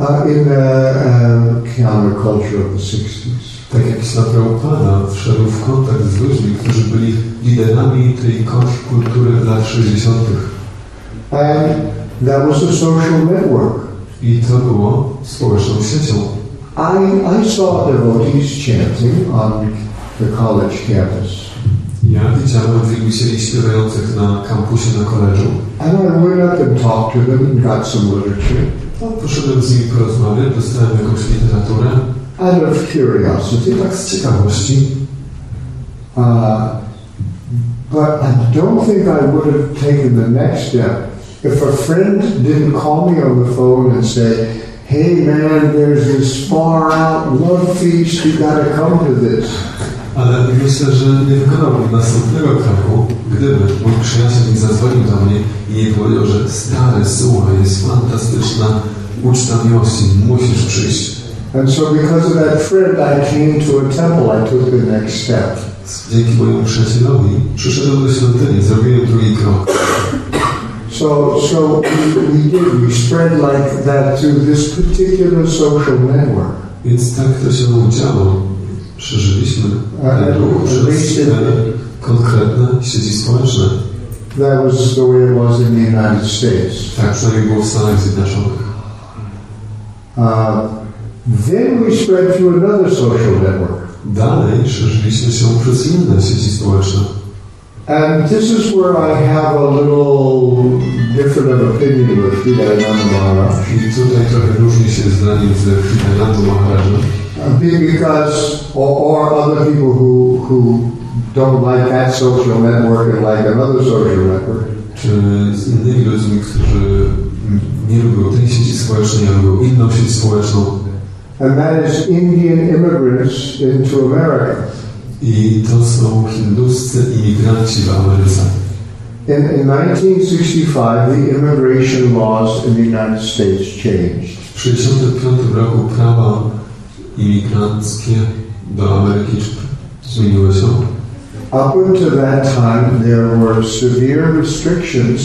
uh, in the uh, counterculture of the sixties. Tak jak Prabhupada wszedł w kontakt z ludźmi, którzy byli liderami tej kontrkultury lat sześćdziesiątych. And that was a social network. I to było społeczną siecią. I, I saw devotees chanting on the college campus. Ja widziałem wygłosieli śpiewających na kampusie, na koledżu. And I went up and talked to them and got some literature. No, poszedłem z nim porozmawiać, dostałem jakąś literaturę. Out of curiosity. Tak z ciekawości. Uh, but I don't think I would have taken the next step if a friend didn't call me on the phone and say, hey man, there's this far out love feast, you gotta come to this. Ale myślę, że nie wykonałbym następnego kroku, gdyby mój przyjaciel nie zadzwonił do mnie i nie powiedział, że stary, słuchaj, jest fantastyczna uczta miłości, musisz przyjść. And so because of that friend, I came to a temple, I took the next step. Dzięki mojemu przyjacielowi przyszedłem do świątyni, zrobiłem drugi krok. So, so we did, we spread like that through this particular social network. Więc tak to się działo. Przeżyliśmy ten ruch przez te konkretne sieci społeczne. That was the way it was in the United States. Tak przynajmniej było w Stanach Zjednoczonych. Uh, then we spread through another social network. Dalej przeżyliśmy się przez inne sieci społeczne. And this is where I have a little different of opinion with Hridayananda Maharaj. I tutaj trochę różni się zdanie z Hridayananda Maharajem. Because, or, or other people who, who don't like that social network and like another social network. Czy z innymi ludźmi, którzy nie lubią tej sieci społecznej, nie lubią inną sieć społeczną. And that is Indian immigrants into America. I to są hinduscy imigranci w Ameryce. In, in nineteen sixty-five, the immigration laws in the United States changed. W tysiąc dziewięćset sześćdziesiątym piątym roku prawa imigranckie do Ameryki zmieniły się. Up until that time, there were severe restrictions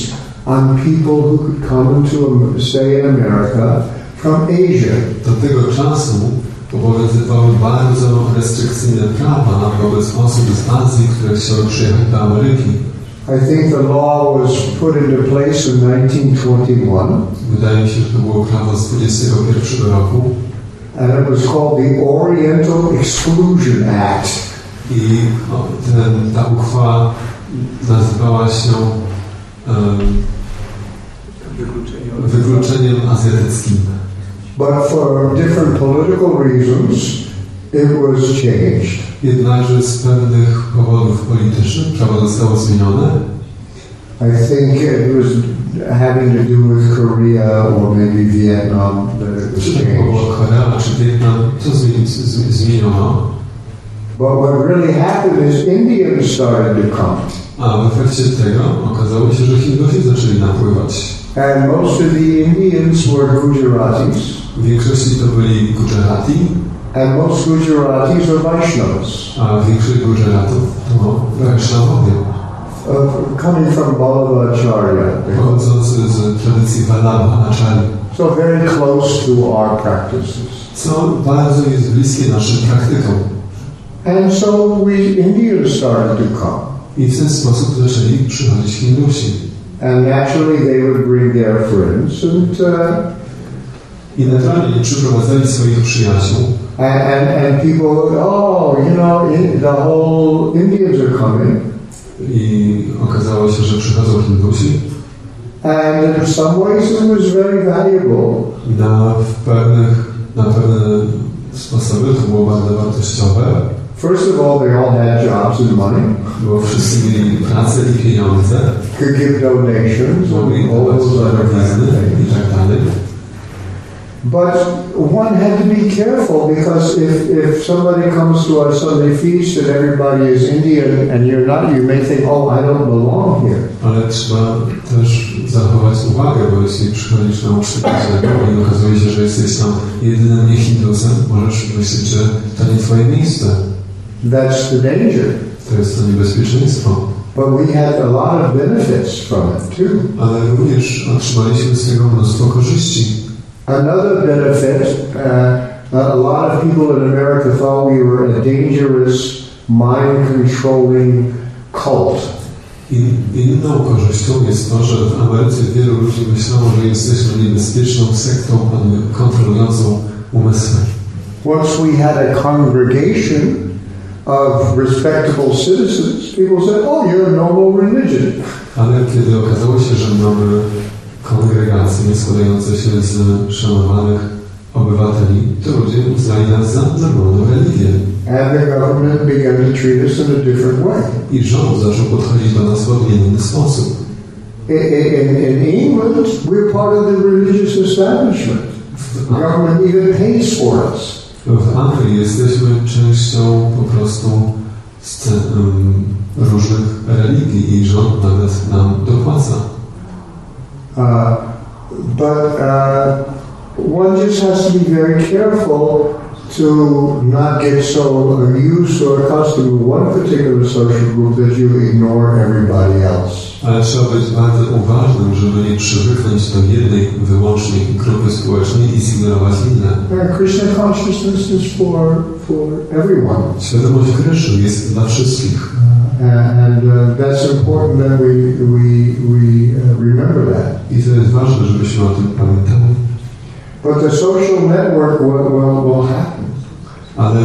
on people who could come to, say, in America from Asia. Do tego czasu obowiązywały bardzo restrykcyjne prawa wobec osób z Azji, które chciały przyjechać do Ameryki. I think the law was put into place in nineteen twenty-one. Wydaje mi się, że to było prawo z dwudziestego pierwszego roku. And it was called the Oriental Exclusion Act. I o, ten, ta uchwała nazywała się um, wykluczeniem azjatyckim. But for different political reasons, it was changed. Jednakże z pewnych powodów politycznych prawo zostało zmienione. I think it was having to do with Korea or maybe Vietnam. Czy to była Korea, czy Wietnam? Co zmieniono? But what really happened is Indians started to come. A w efekcie tego okazało się, że Hindusi zaczęli napływać. And most of the Indians were Gujaratis. W większości to byli Gujarati. And most Gujaratis are Vaishnavas. A większość Gujaratów to Vaishnawowie. Uh, coming from Vallabha Acharya. Pochodzący z tradycji Vallabha Acharya. So very close to our practices. Co bardzo jest bliskie naszym praktykom. And so we Indians started to come. I w ten sposób zaczęli przychodzić Hindusi. And naturally they would bring their friends and uh, I naturalnie przyprowadzali swoich przyjaciół. And, and, and people would, oh, you know, in, the whole Indians are coming. I okazało się, że przychodzą Hindusi. And in some ways it was very valuable. Na, w pewnych, na pewne sposoby to było bardzo wartościowe. First of all, they all had jobs and money. Bo wszyscy mieli pracę i pieniądze. Could give donations, mogli oddać darowizny i tak dalej. But one had to be careful because if, if somebody comes to our Sunday feast and everybody is Indian and you're not, you may think, oh, I don't belong here. Ale trzeba też zachować uwagę, bo jeśli przychodzisz na ucztę i okazuje się, że jesteś tam jedynym niehindusem, możesz myśleć, że to nie twoje miejsce. That's the danger. To jest to niebezpieczeństwo. But we had a lot of benefits from it too. Ale również otrzymaliśmy z tego mnóstwo korzyści. Another benefit, uh, a lot of people in America thought we were a dangerous, mind-controlling cult. In, inną korzyścią jest to, że w Ameryce wielu ludzi myślało, że jesteśmy niebezpieczną sektą kontrolującą umysły. Once we had a congregation of respectable citizens, people said, oh, you're a noble religion. Ale kiedy okazało się, że mamy kongregacji składające się z szanowanych obywateli, to ludzie uznali nas za normalną religię. I rząd zaczął podchodzić do nas w odmienny sposób. In, in, in England, we're part of the religious establishment. The government even pays for us. W Anglii jesteśmy częścią po prostu z, um, różnych religii i rząd nawet nam dopłaca. Uh, but uh, one just has to be very careful to not get so amused or accustomed to one particular social group that you ignore everybody else. Ale trzeba być bardzo uważnym, żeby nie przywyknąć do jednej wyłącznie grupy społecznej i zignorować inne. And Krishna consciousness is for for everyone. Świadomość Kryszny jest dla wszystkich. Uh, and uh, that's important that we we we uh, remember that. I to jest ważne, żebyśmy o tym pamiętali. But the social network will will, will happen. Ale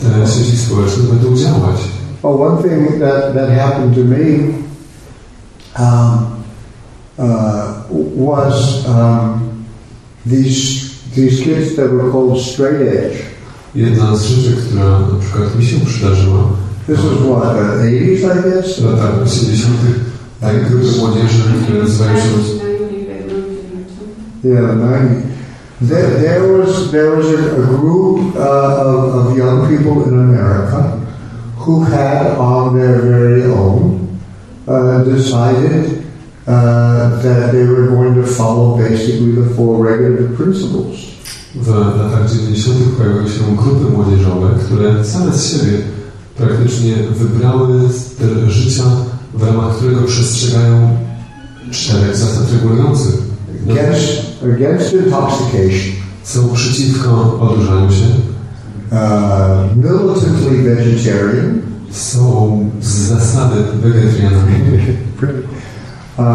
te sieci społeczne będą działać. Well, one thing that that happened to me um, uh, was um, these these kids that were called straight edge. Jedna z rzeczy, która na przykład mi się przydarzyła. This was what, the eighties, I guess? No, tak, osiemdziesiątych, tak, grupy młodzieży, które nazywają się... Yeah, nineties. There, there was, there was a, a group uh, of, of young people in America who had, on their very own, uh, decided uh, that they were going to follow basically the four regulative principles. W latach dziewięćdziesiątych pojawiły się grupy młodzieżowe, które same z siebie praktycznie wybrały styl życia, w ramach którego przestrzegają czterech zasad regulujących. Against, against intoxication. Są przeciwko odurzaniu się. Uh, militantly vegetarian. Są z zasady wegetarianami. uh, uh,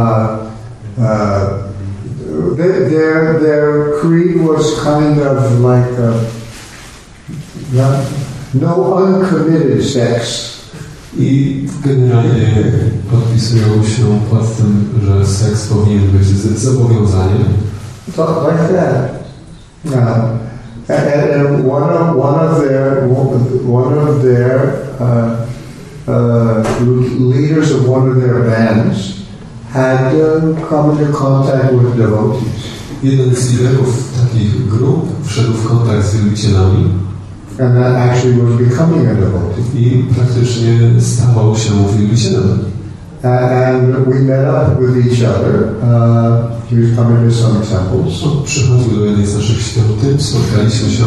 their, their, their creed was kind of like a, not, no uncommitted sex. I generalnie podpisują się pod tym, że seks powinien być zobowiązaniem. So, like that. Uh, and one of, one of their, one of their uh, uh, leaders of one of their bands had uh, come into contact with devotees. Jeden z liderów takich grup wszedł w kontakt z wielbicielami. And that actually was becoming a devotee. I praktycznie stawał się wielbicielem. And we met up with each other. Uh, he was coming to some temples. Przychodził do jednej z naszych świątyń, spotkaliśmy się.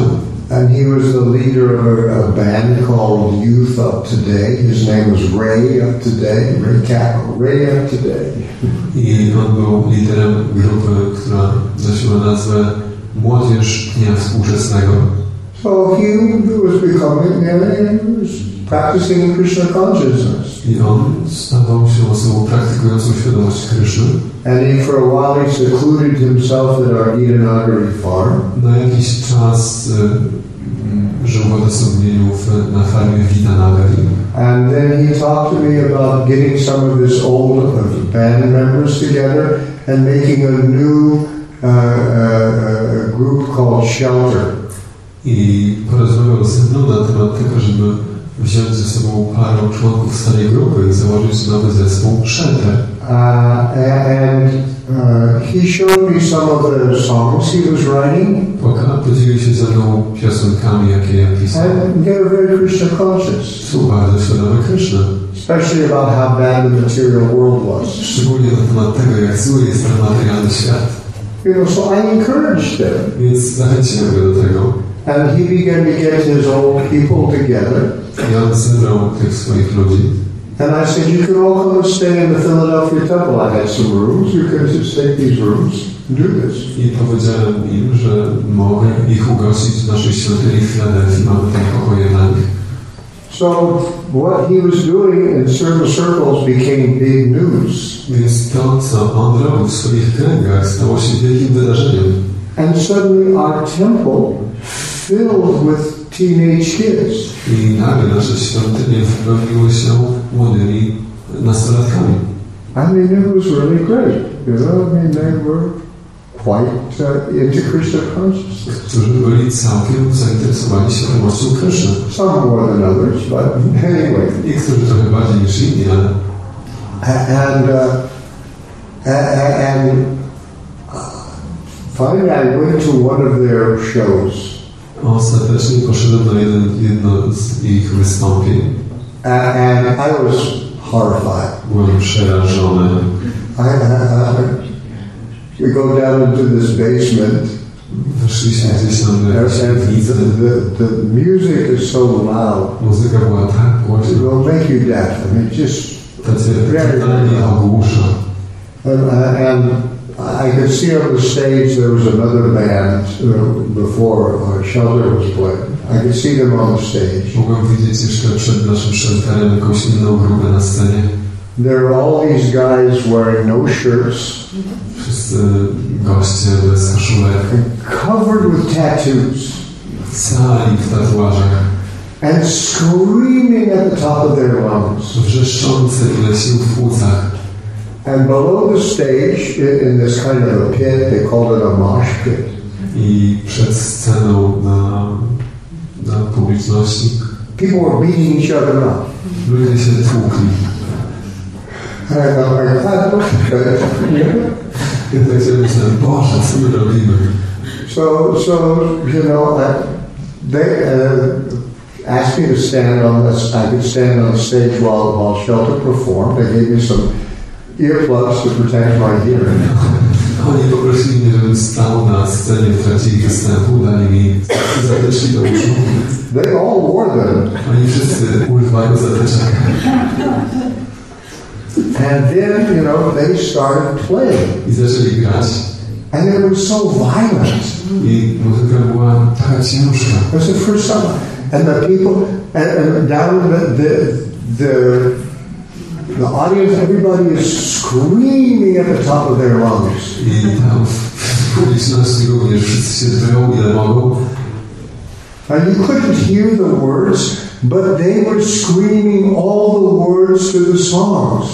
And he was the leader of a, a band called Youth Up Today. His name was Ray Up Today. Ray Cackle. Ray Up Today. I on był liderem grupy, która nosiła nazwę Młodzież Dnia Współczesnego. So he was becoming and he was practicing Krishna consciousness. I on stawał się osobą praktykującą świadomość Krishny. And he, for a while, he secluded himself at our Gita Nagari farm. Na jakiś czas y, żył w odosobnieniu na farmie Gita Nagari. And then he talked to me about getting some of his old band members together and making a new uh, uh, group called Shelter. I porozmawiał ze mną na temat tego, żeby wziąć ze sobą parę członków starej grupy i założyć nowy zespół Shelter. Uh, and uh, he showed me some of the songs he was writing. Poka podzielił się ze mną piosenkami, jakie ja pisałem. And they were very Krishna conscious. Są bardzo świadome Krishna. Especially about how bad the material world was. Szczególnie na temat tego, jak zły jest ten materialny świat. You know, so I encouraged them. Więc zachęciłem go do tego. And he began to get his old people together. And I said, you can all come and stay in the Philadelphia temple. I had some rooms. You can just take these rooms and do this. I powiedziałem im, że mogę ich ugościć w naszej świątyni w Filadelfii. Mamy tam pokoje dla nich. So what he was doing in certain circles became big news. Więc to, co on robił w swoich kręgach, stało się wielkim wydarzeniem. And suddenly our temple filled with teenage kids. I nagle nasze świątynie wypełniły się młodymi nastolatkami. I mean, it was really great. you know, I mean, they were quite uh, into Krishna consciousness. Some more than others, but anyway. And, uh, and finally I went to one of their shows. Ostatecznie poszedłem na jeden, jedno z ich wystąpień. And I was horrified. Byłem przerażony. I, I, I, we go down into this basement. Weszliśmy gdzieś tam do piwnicy. The music is so loud. Muzyka była tak głośna. It will make you deaf. I mean, just very loud. And, and I could see on the stage there was another band uh, before our Shelter was playing. I could see them on the stage. Mogłem widzieć jeszcze przed naszym Shelterem jakąś inną grupę na scenie. There were all these guys wearing no shirts. Wszyscy goście bez koszulek. Covered with tattoos. Cali w tatuażach. And screaming at the top of their lungs. Wrzeszczący ile sił w płucach. And below the stage, in this kind of a pit, they called it a mosh pit. I przed sceną na, na publiczności. People were beating each other up. Ludzie się tłukli. And I thought, I thought, I thought, Boże, co my robimy? So, so you know, I, they uh, asked me to stand on this. I could stand on the stage while while Shelter performed. They gave me some earplugs to protect my hearing. Oni poprosili mnie, żebym stał na scenie, tracili występu, dali mi zateczki do uszu. They all wore them. Oni wszyscy używają zateczek. And then, you know, they started playing. I zaczęli grać. And it was so violent. I muzyka była taka ciężka. It was the first time. And the people, and, and down the, the, the The audience, everybody is screaming at the top of their lungs. And you couldn't hear the words, but they were screaming all the words to the songs.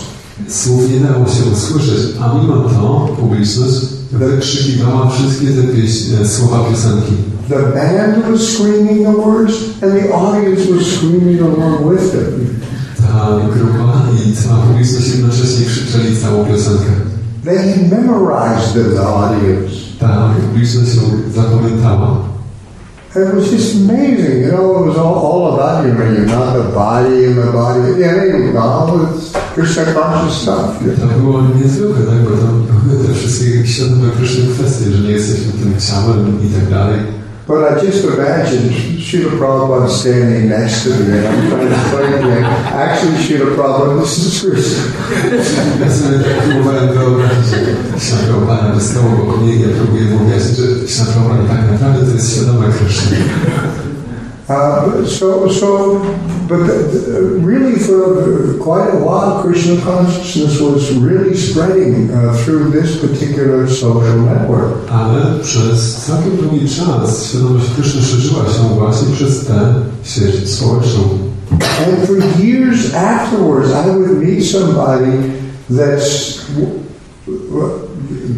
Słów nie dało się usłyszeć, a mimo to publiczność wykrzykiwała wszystkie te pieś- słowa piosenki. The band was screaming the words, and the audience was screaming along with it. Ta grupa i cała publiczność jednocześnie krzyczeli całą piosenkę. They memorized the audience. Ta publiczność ją zapamiętała. It was just amazing, you know, it was all, all about you, you know, the body and the body, yeah, you know, it's Krishna conscious stuff. To było niezwykłe, tak, bo tam były te wszystkie świadomości Krishna kwestie, że nie jesteśmy tym ciałem i tak dalej. But I just imagined Śrīla Prabhupāda standing next to me and I'm trying to explain to him, actually Śrīla Prabhupāda, this is Krishna. uh, so, so, but the, really for quite a while Krishna consciousness was really spreading uh, through this particular social network. Ale przez całkiem długi czas świadomość Kryszny szerzyła się właśnie przez tę sieć społeczną. And for years afterwards, I would meet somebody that's,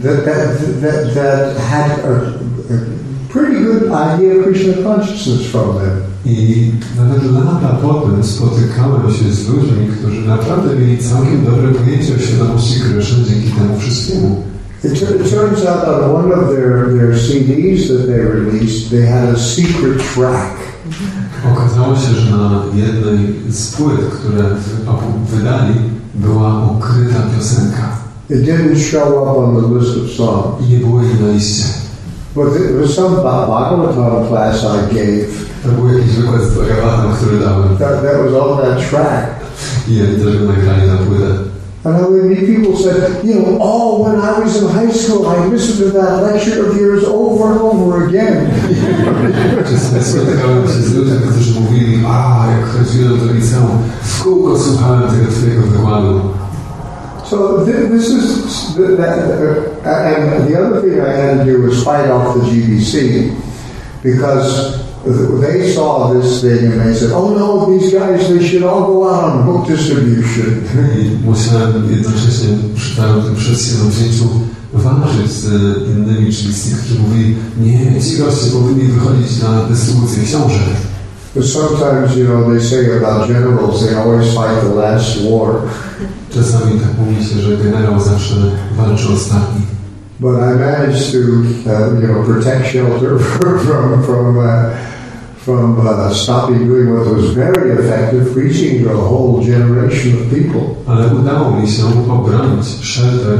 that that that that had a, a pretty good idea of Krishna consciousness from them. I nawet lata potem spotykałem się z ludźmi, którzy naprawdę mieli całkiem dobre pojęcie o świadomości Kryszny dzięki temu wszystkiemu. It, it turns out on one of their, their C Ds that they released, they had a secret track. Okazało się, że na jednej z płyt, które wydali, była ukryta piosenka. It didn't show up on the list of songs. I nie było jej na liście. But there was some Bhagavatam class I gave. To był jakiś wykład z Bhagavatam, który dałem. That, that was all that track. I ja też go nagrali na płytę. And I would meet people who said, you know, oh, when I was in high school, I listened to that lecture of yours over and over again. Spotykałem się z ludźmi, którzy mówili, a, jak chodziłem do liceum, w kółko słuchałem tego twojego wykładu. So this is, that, that, and the other thing I had to do was fight off the G B C, because they saw this thing and they said, oh no, these guys, they should all go out on book distribution. I musiałem jednocześnie, czytałem tym przed wzięciu, ważyć z innymi, czyli z tych, którzy mówili, nie, ci goście powinni wychodzić na dystrybucję książek. But sometimes, you know, they say about generals, they always fight the last war. Czasami tak mówi się, że generał zawsze walczy ostatni. But I managed to, uh, you know, protect Shelter from from uh, from uh, stopping doing what was very effective, preaching to a whole generation of people. Ale udało mi się obronić Shelter,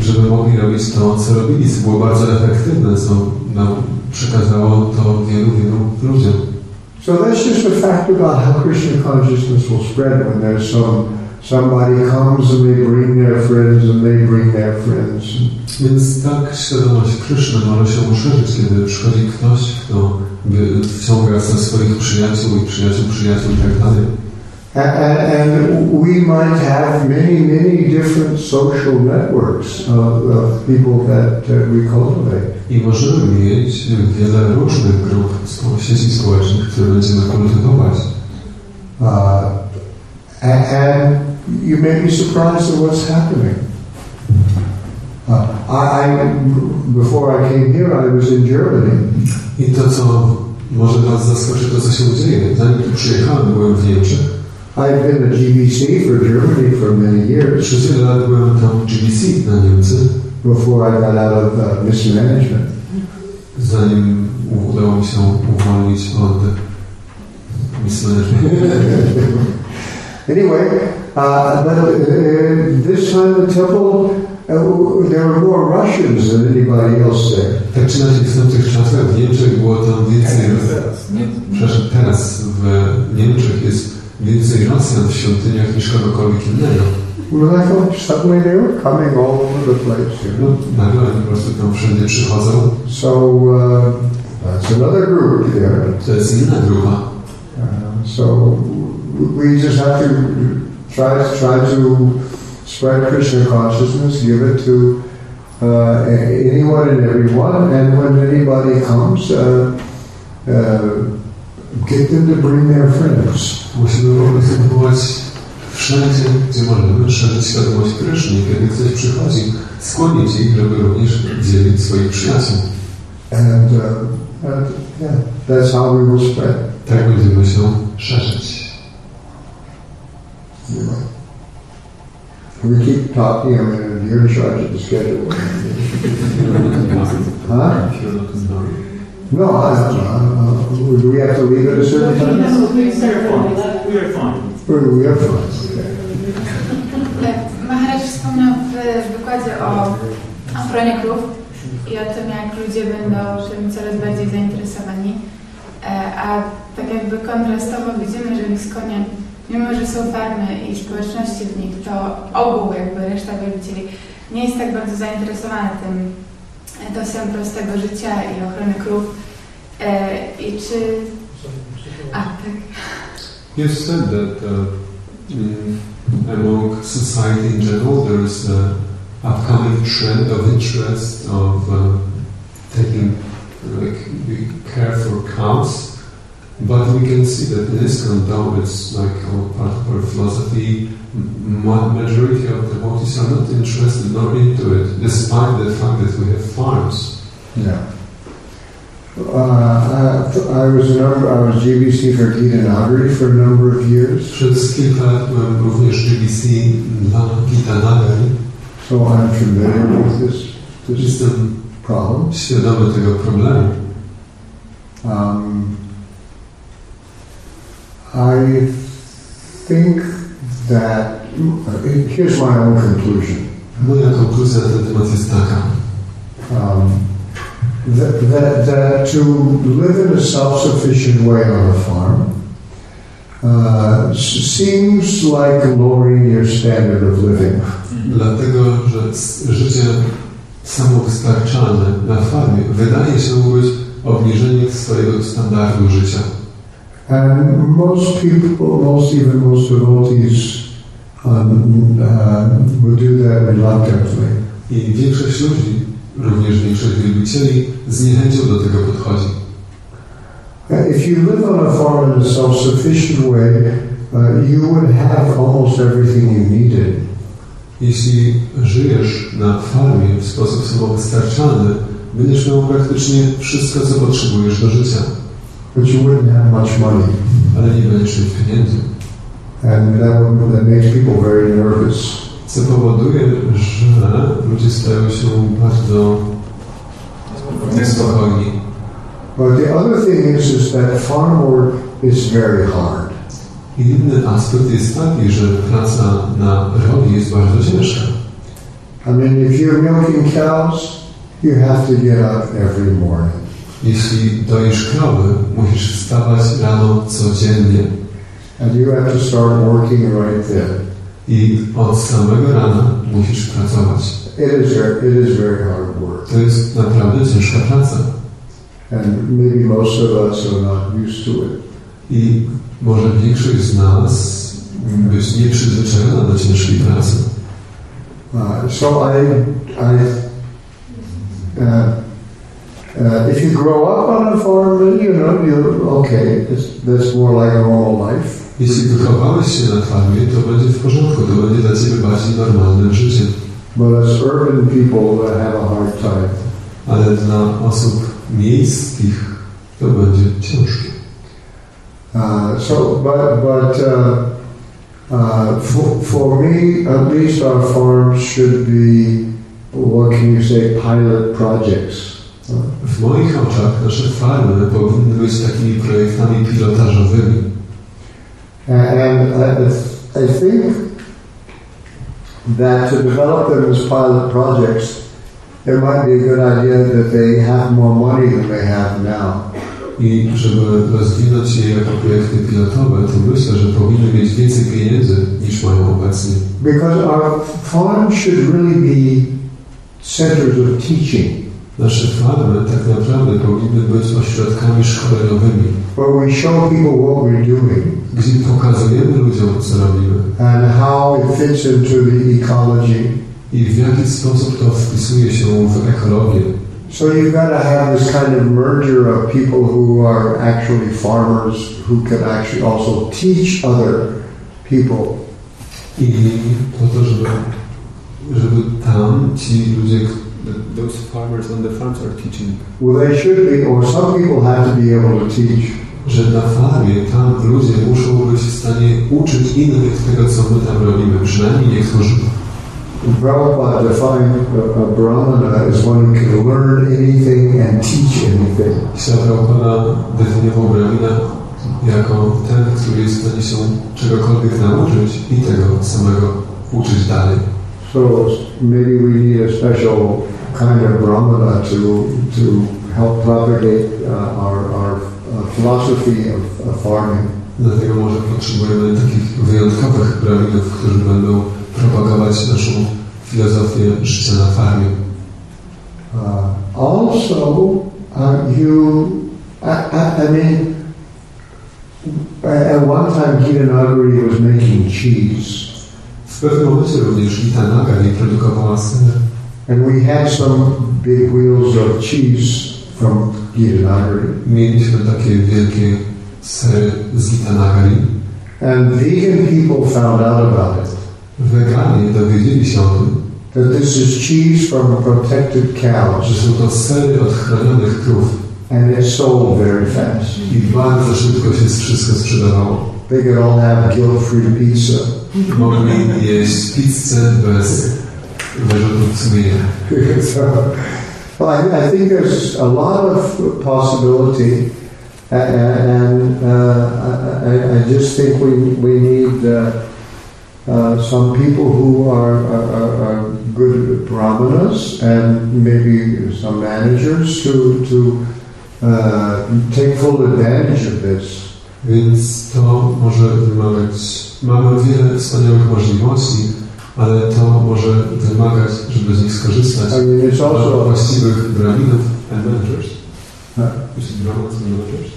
żeby mogli robić to, co robili. Było bardzo efektywne, co nam przekazało to wielu, wielu ludziom. So that's just a fact about how Krishna consciousness will spread when there's some somebody comes and they bring their friends and they bring their friends. Więc tak świadomość Krishna może się poszerzyć, kiedy przychodzi ktoś, kto wciąga ze swoich przyjaciół i przyjaciół przyjaciół i tak dalej. And we might have many, many different social networks of, of people that we cultivate. I możemy mieć wiele różnych grup sieci społecznych, które będziemy kultywować. Uh, And you may be surprised at what's happening. Uh, I, I, before I came here, I was in Germany. I to, co może was zaskoczy, to co się dzieje. Zanim tu przyjechałem, byłem w Niemczech. I've been at G B C for Germany for many years. Przez wiele lat byłem tam w G B C na Niemcy. Before I got out of uh, mismanagement. Zanim udało mi się uwolnić od mismanagementu. Anyway, uh, but, uh, this time the temple, uh, there were more Russians than anybody else there. Tak czy inaczej w tamtych czasach w Niemczech było tam więcej... Przepraszam, teraz w Niemczech jest więcej Rosjan w świątyniach niż kogokolwiek innego. Well, I thought suddenly they were coming all over the place. No, nagle po prostu tam wszędzie przychodzą. So, uh, that's another group there. To jest inna grupa. Uh, so... We just have to try to try to spread Krishna consciousness, give it to uh, anyone and everyone, and when anybody comes, uh, uh, get them to bring their friends. Musimy próbować wszędzie, gdzie możemy, szerzyć świadomość Krishny. Kiedy ktoś przychodzi, skłonić ich, żeby również dzielić swoich przyjaciół. And, uh, and yeah, that's how we will spread. Tak będziemy się szerzyć. You know. We keep talking, I mean, you're in charge of the schedule. Huh? No, I don't know. Do we have to leave at a certain time? No, we are fine. We are fine. Maharaj wspomniał w wykładzie o ochronie krów i o tym, jak ludzie będą tym coraz bardziej zainteresowani. A tak jakby kontrastowo widzimy, że w ISKCONie mimo, że są farmy i społeczności w nich, to ogół jakby reszta wielbicieli nie jest tak bardzo zainteresowana tym dosem prostego życia i ochrony krów. E, I czy... A, tak. You said that uh, in, among society in general there is an upcoming trend of interest of uh, taking like, care for cows. But we can see that in ISKCON, though it's like part of our philosophy, majority of the devotees are not interested, not into it, despite the fact that we have farms. Yeah. Uh, I, I was a number, I was G B C for Gita Nagari for a number of years. Przez kilka lat byłem również G B C dla Gita Nagari. So I'm familiar with this, this problem. Świadomy tego problemu. Um, I think that here's my own conclusion. Moja konkluzja na ten temat jest taka. That that that to live in a self-sufficient way on a farm uh, seems like lowering your standard of living. Dlatego, że życie samowystarczalne na farmie wydaje się być obniżeniem swojego standardu życia. And most people, most even most devotees, um, uh, will do that reluctantly. I większość ludzi, również większość wielbicieli, z niechęcią do tego podchodzi. Uh, if you live on a farm in a self-sufficient way, uh, you would have almost everything you needed. Jeśli żyjesz na farmie w sposób samowystarczalny, będziesz miał praktycznie wszystko, co potrzebujesz do życia. But you wouldn't have much money. Ale nie będziesz mieć pieniędzy. And that, that makes people very nervous. Co powoduje, że ludzie stają się bardzo niespokojni. But the other thing is, is that farm work is very hard. Inny aspekt jest taki, że praca na roli jest bardzo ciężka. I mean, if you're milking cows, you have to get up every morning. Jeśli doisz krowy, musisz wstawać rano codziennie. And you have to start working right then. I od samego rana musisz pracować. It is, it is very hard work. To jest naprawdę ciężka praca. And maybe most of us are not used to it. I może większość z nas być nieprzyzwyczajona do ciężkiej pracy. Uh, so I, I uh, uh, if you grow up on a farm, you know, you're okay. It's, that's more like normal life. Jeśli wychowałeś się na farmie, to będzie w porządku, to będzie dla ciebie bardziej normalnym życiem. But as urban people that have a hard time. Ale dla osób miejskich to będzie ciężkie. Uh, so, but, but uh, uh, for, for me, at least our farms should be, what can you say, pilot projects. W moich oczach nasze farmy powinny być takimi projektami pilotażowymi. And I, I think that to develop them as pilot projects, it might be a good idea that they have more money than they have now. I żeby rozwinąć je jako projekty pilotowe, to myślę, że powinny mieć więcej pieniędzy niż mają obecnie. Because our farms should really be centers of teaching. Nasze farmy tak naprawdę powinny być ośrodkami szkoleniowymi. Where we show people what we're doing. Gdzie pokazujemy ludziom, co robimy. And how it fits into the ecology. I w jaki sposób to wpisuje się w ekologię. So you've got to have this kind of merger of people who are actually farmers who can actually also teach other people. I po to, żeby, żeby tam ci ludzie, those farmers on the farms are teaching. Well, they should be, or some people have to be able to teach. Że na farmie tam ludzie muszą być w stanie uczyć innych tego, co my tam robimy, przynajmniej niektórzy. Prabhupada defined a Brahmana as one who can learn anything and teach anything. Prabhupada definiował Brahmana jako ten, który jest w stanie się czegokolwiek nauczyć i tego samego uczyć dalej. So maybe we need a special kind of Brahmana to, to help propagate uh, our, our philosophy of, of farming. Dlatego może potrzebujemy takich wyjątkowych Brahminów, którzy będą propagować naszą filozofię życia na farmie. Uh, also, uh, you, I, I, I mean, at one time Gita Nagari was making cheese. W pewnym momencie również Gita Nagari produkowała ser. And we had some big wheels of cheese from Gita Nagari. Mieliśmy takie wielkie sery z Gita Nagari. And vegan people found out about it. Weganie dowiedzieli się o tym, that this is cheese from protected cows. Że są to sery od chronionych krów. And it sold very fast. I bardzo szybko się wszystko sprzedawało. They could all have guilt-free pizza. Mogli jeść pizzę bez wyrzutów sumienia. So, well, I, I think there's a lot of possibility, and uh, I, I just think we, we need uh, Uh, some people who are, are, are good brahmanas and maybe some managers to, to uh, take full advantage of this. Więc to może wymagać, mamy wiele wspaniałych możliwości, ale to może wymagać, żeby z nich skorzystać, I mean, it's also właściwych brahminów and managers. Huh? Brahmanas and managers.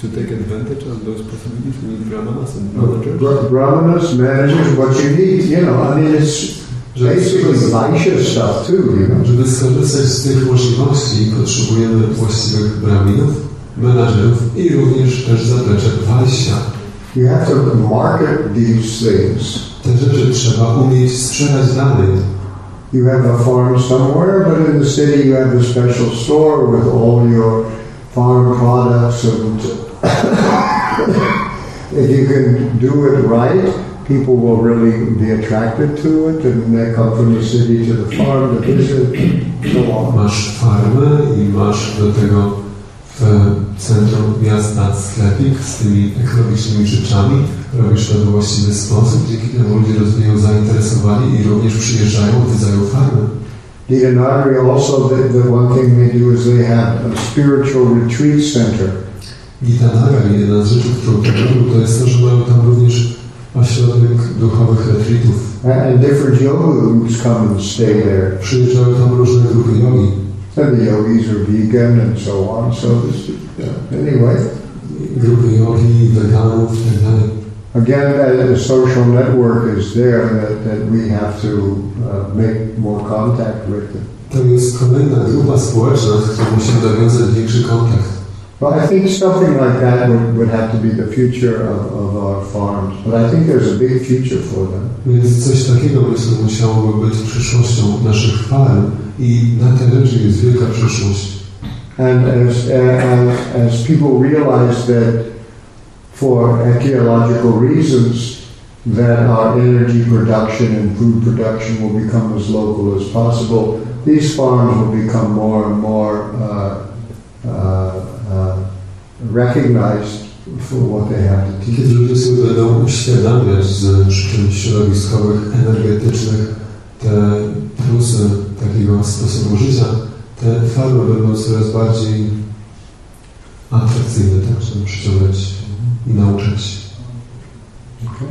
To take advantage of those possibilities, we need brahmanas and managers. Brahmanas, managers, what you need, you know, I mean, it's basically Vaishya stuff too, you know. Żeby skorzystać z tych możliwości, potrzebujemy właściwych brahminów menażerów I również też zaplecze wejścia. You have to market these things. Te rzeczy trzeba umieć sprzedać dalej. You have a farm somewhere, but in the city you have a special store with all your farm products, and if you can do it right, people will really be attracted to it, and they come from the city to the farm to visit, and so on. Masz farmę I masz do tego w centrum miasta sklepik z tymi ekologicznymi rzeczami. Robisz to w właściwy sposób, dzięki temu ludzie rozwijają zainteresowani I również przyjeżdżają w rodzaju farmy. The Nagari also, the one thing they do is they have a spiritual retreat center. Gita Nagari, jedna z rzeczy, którą robią, to jest to, że mają tam również ośrodek duchowych retreatów. And different yoga groups come and stay there. Przyjeżdżają tam różne grupy jogi. And the yogis are vegan and so on. So this, yeah. Anyway, grupy jogi, weganów, tak dalej. Again, the social network is there that, that we have to uh, make more contact with them. To jest kolejna grupa społeczna, z którą musimy nawiązać większy kontakt. Well, I think something like that would, would have to be the future of, of our farms, but I think there's a big future for them. Więc coś takiego myślę musiałoby być przyszłością naszych farm I na te rzeczy jest wielka przyszłość. And as, as, as people realize that for ecological reasons, that our energy production and food production will become as local as possible, these farms will become more and more uh, uh, uh, recognized for what they have to teach. Kiedy ludzie sobie będą uświadamiać z przyczyn środowiskowych, energetycznych, te plusy takiego sposobu życia, te farmy będą coraz bardziej atrakcyjne, tak żeby przyciągać I nauczyć. Okay.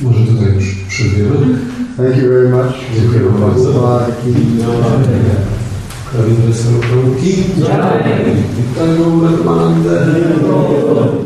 Może tutaj już przywiemy. Thank you very much. Dziękuję bardzo. Prawidłowe są warunki. Witają Brahmanę.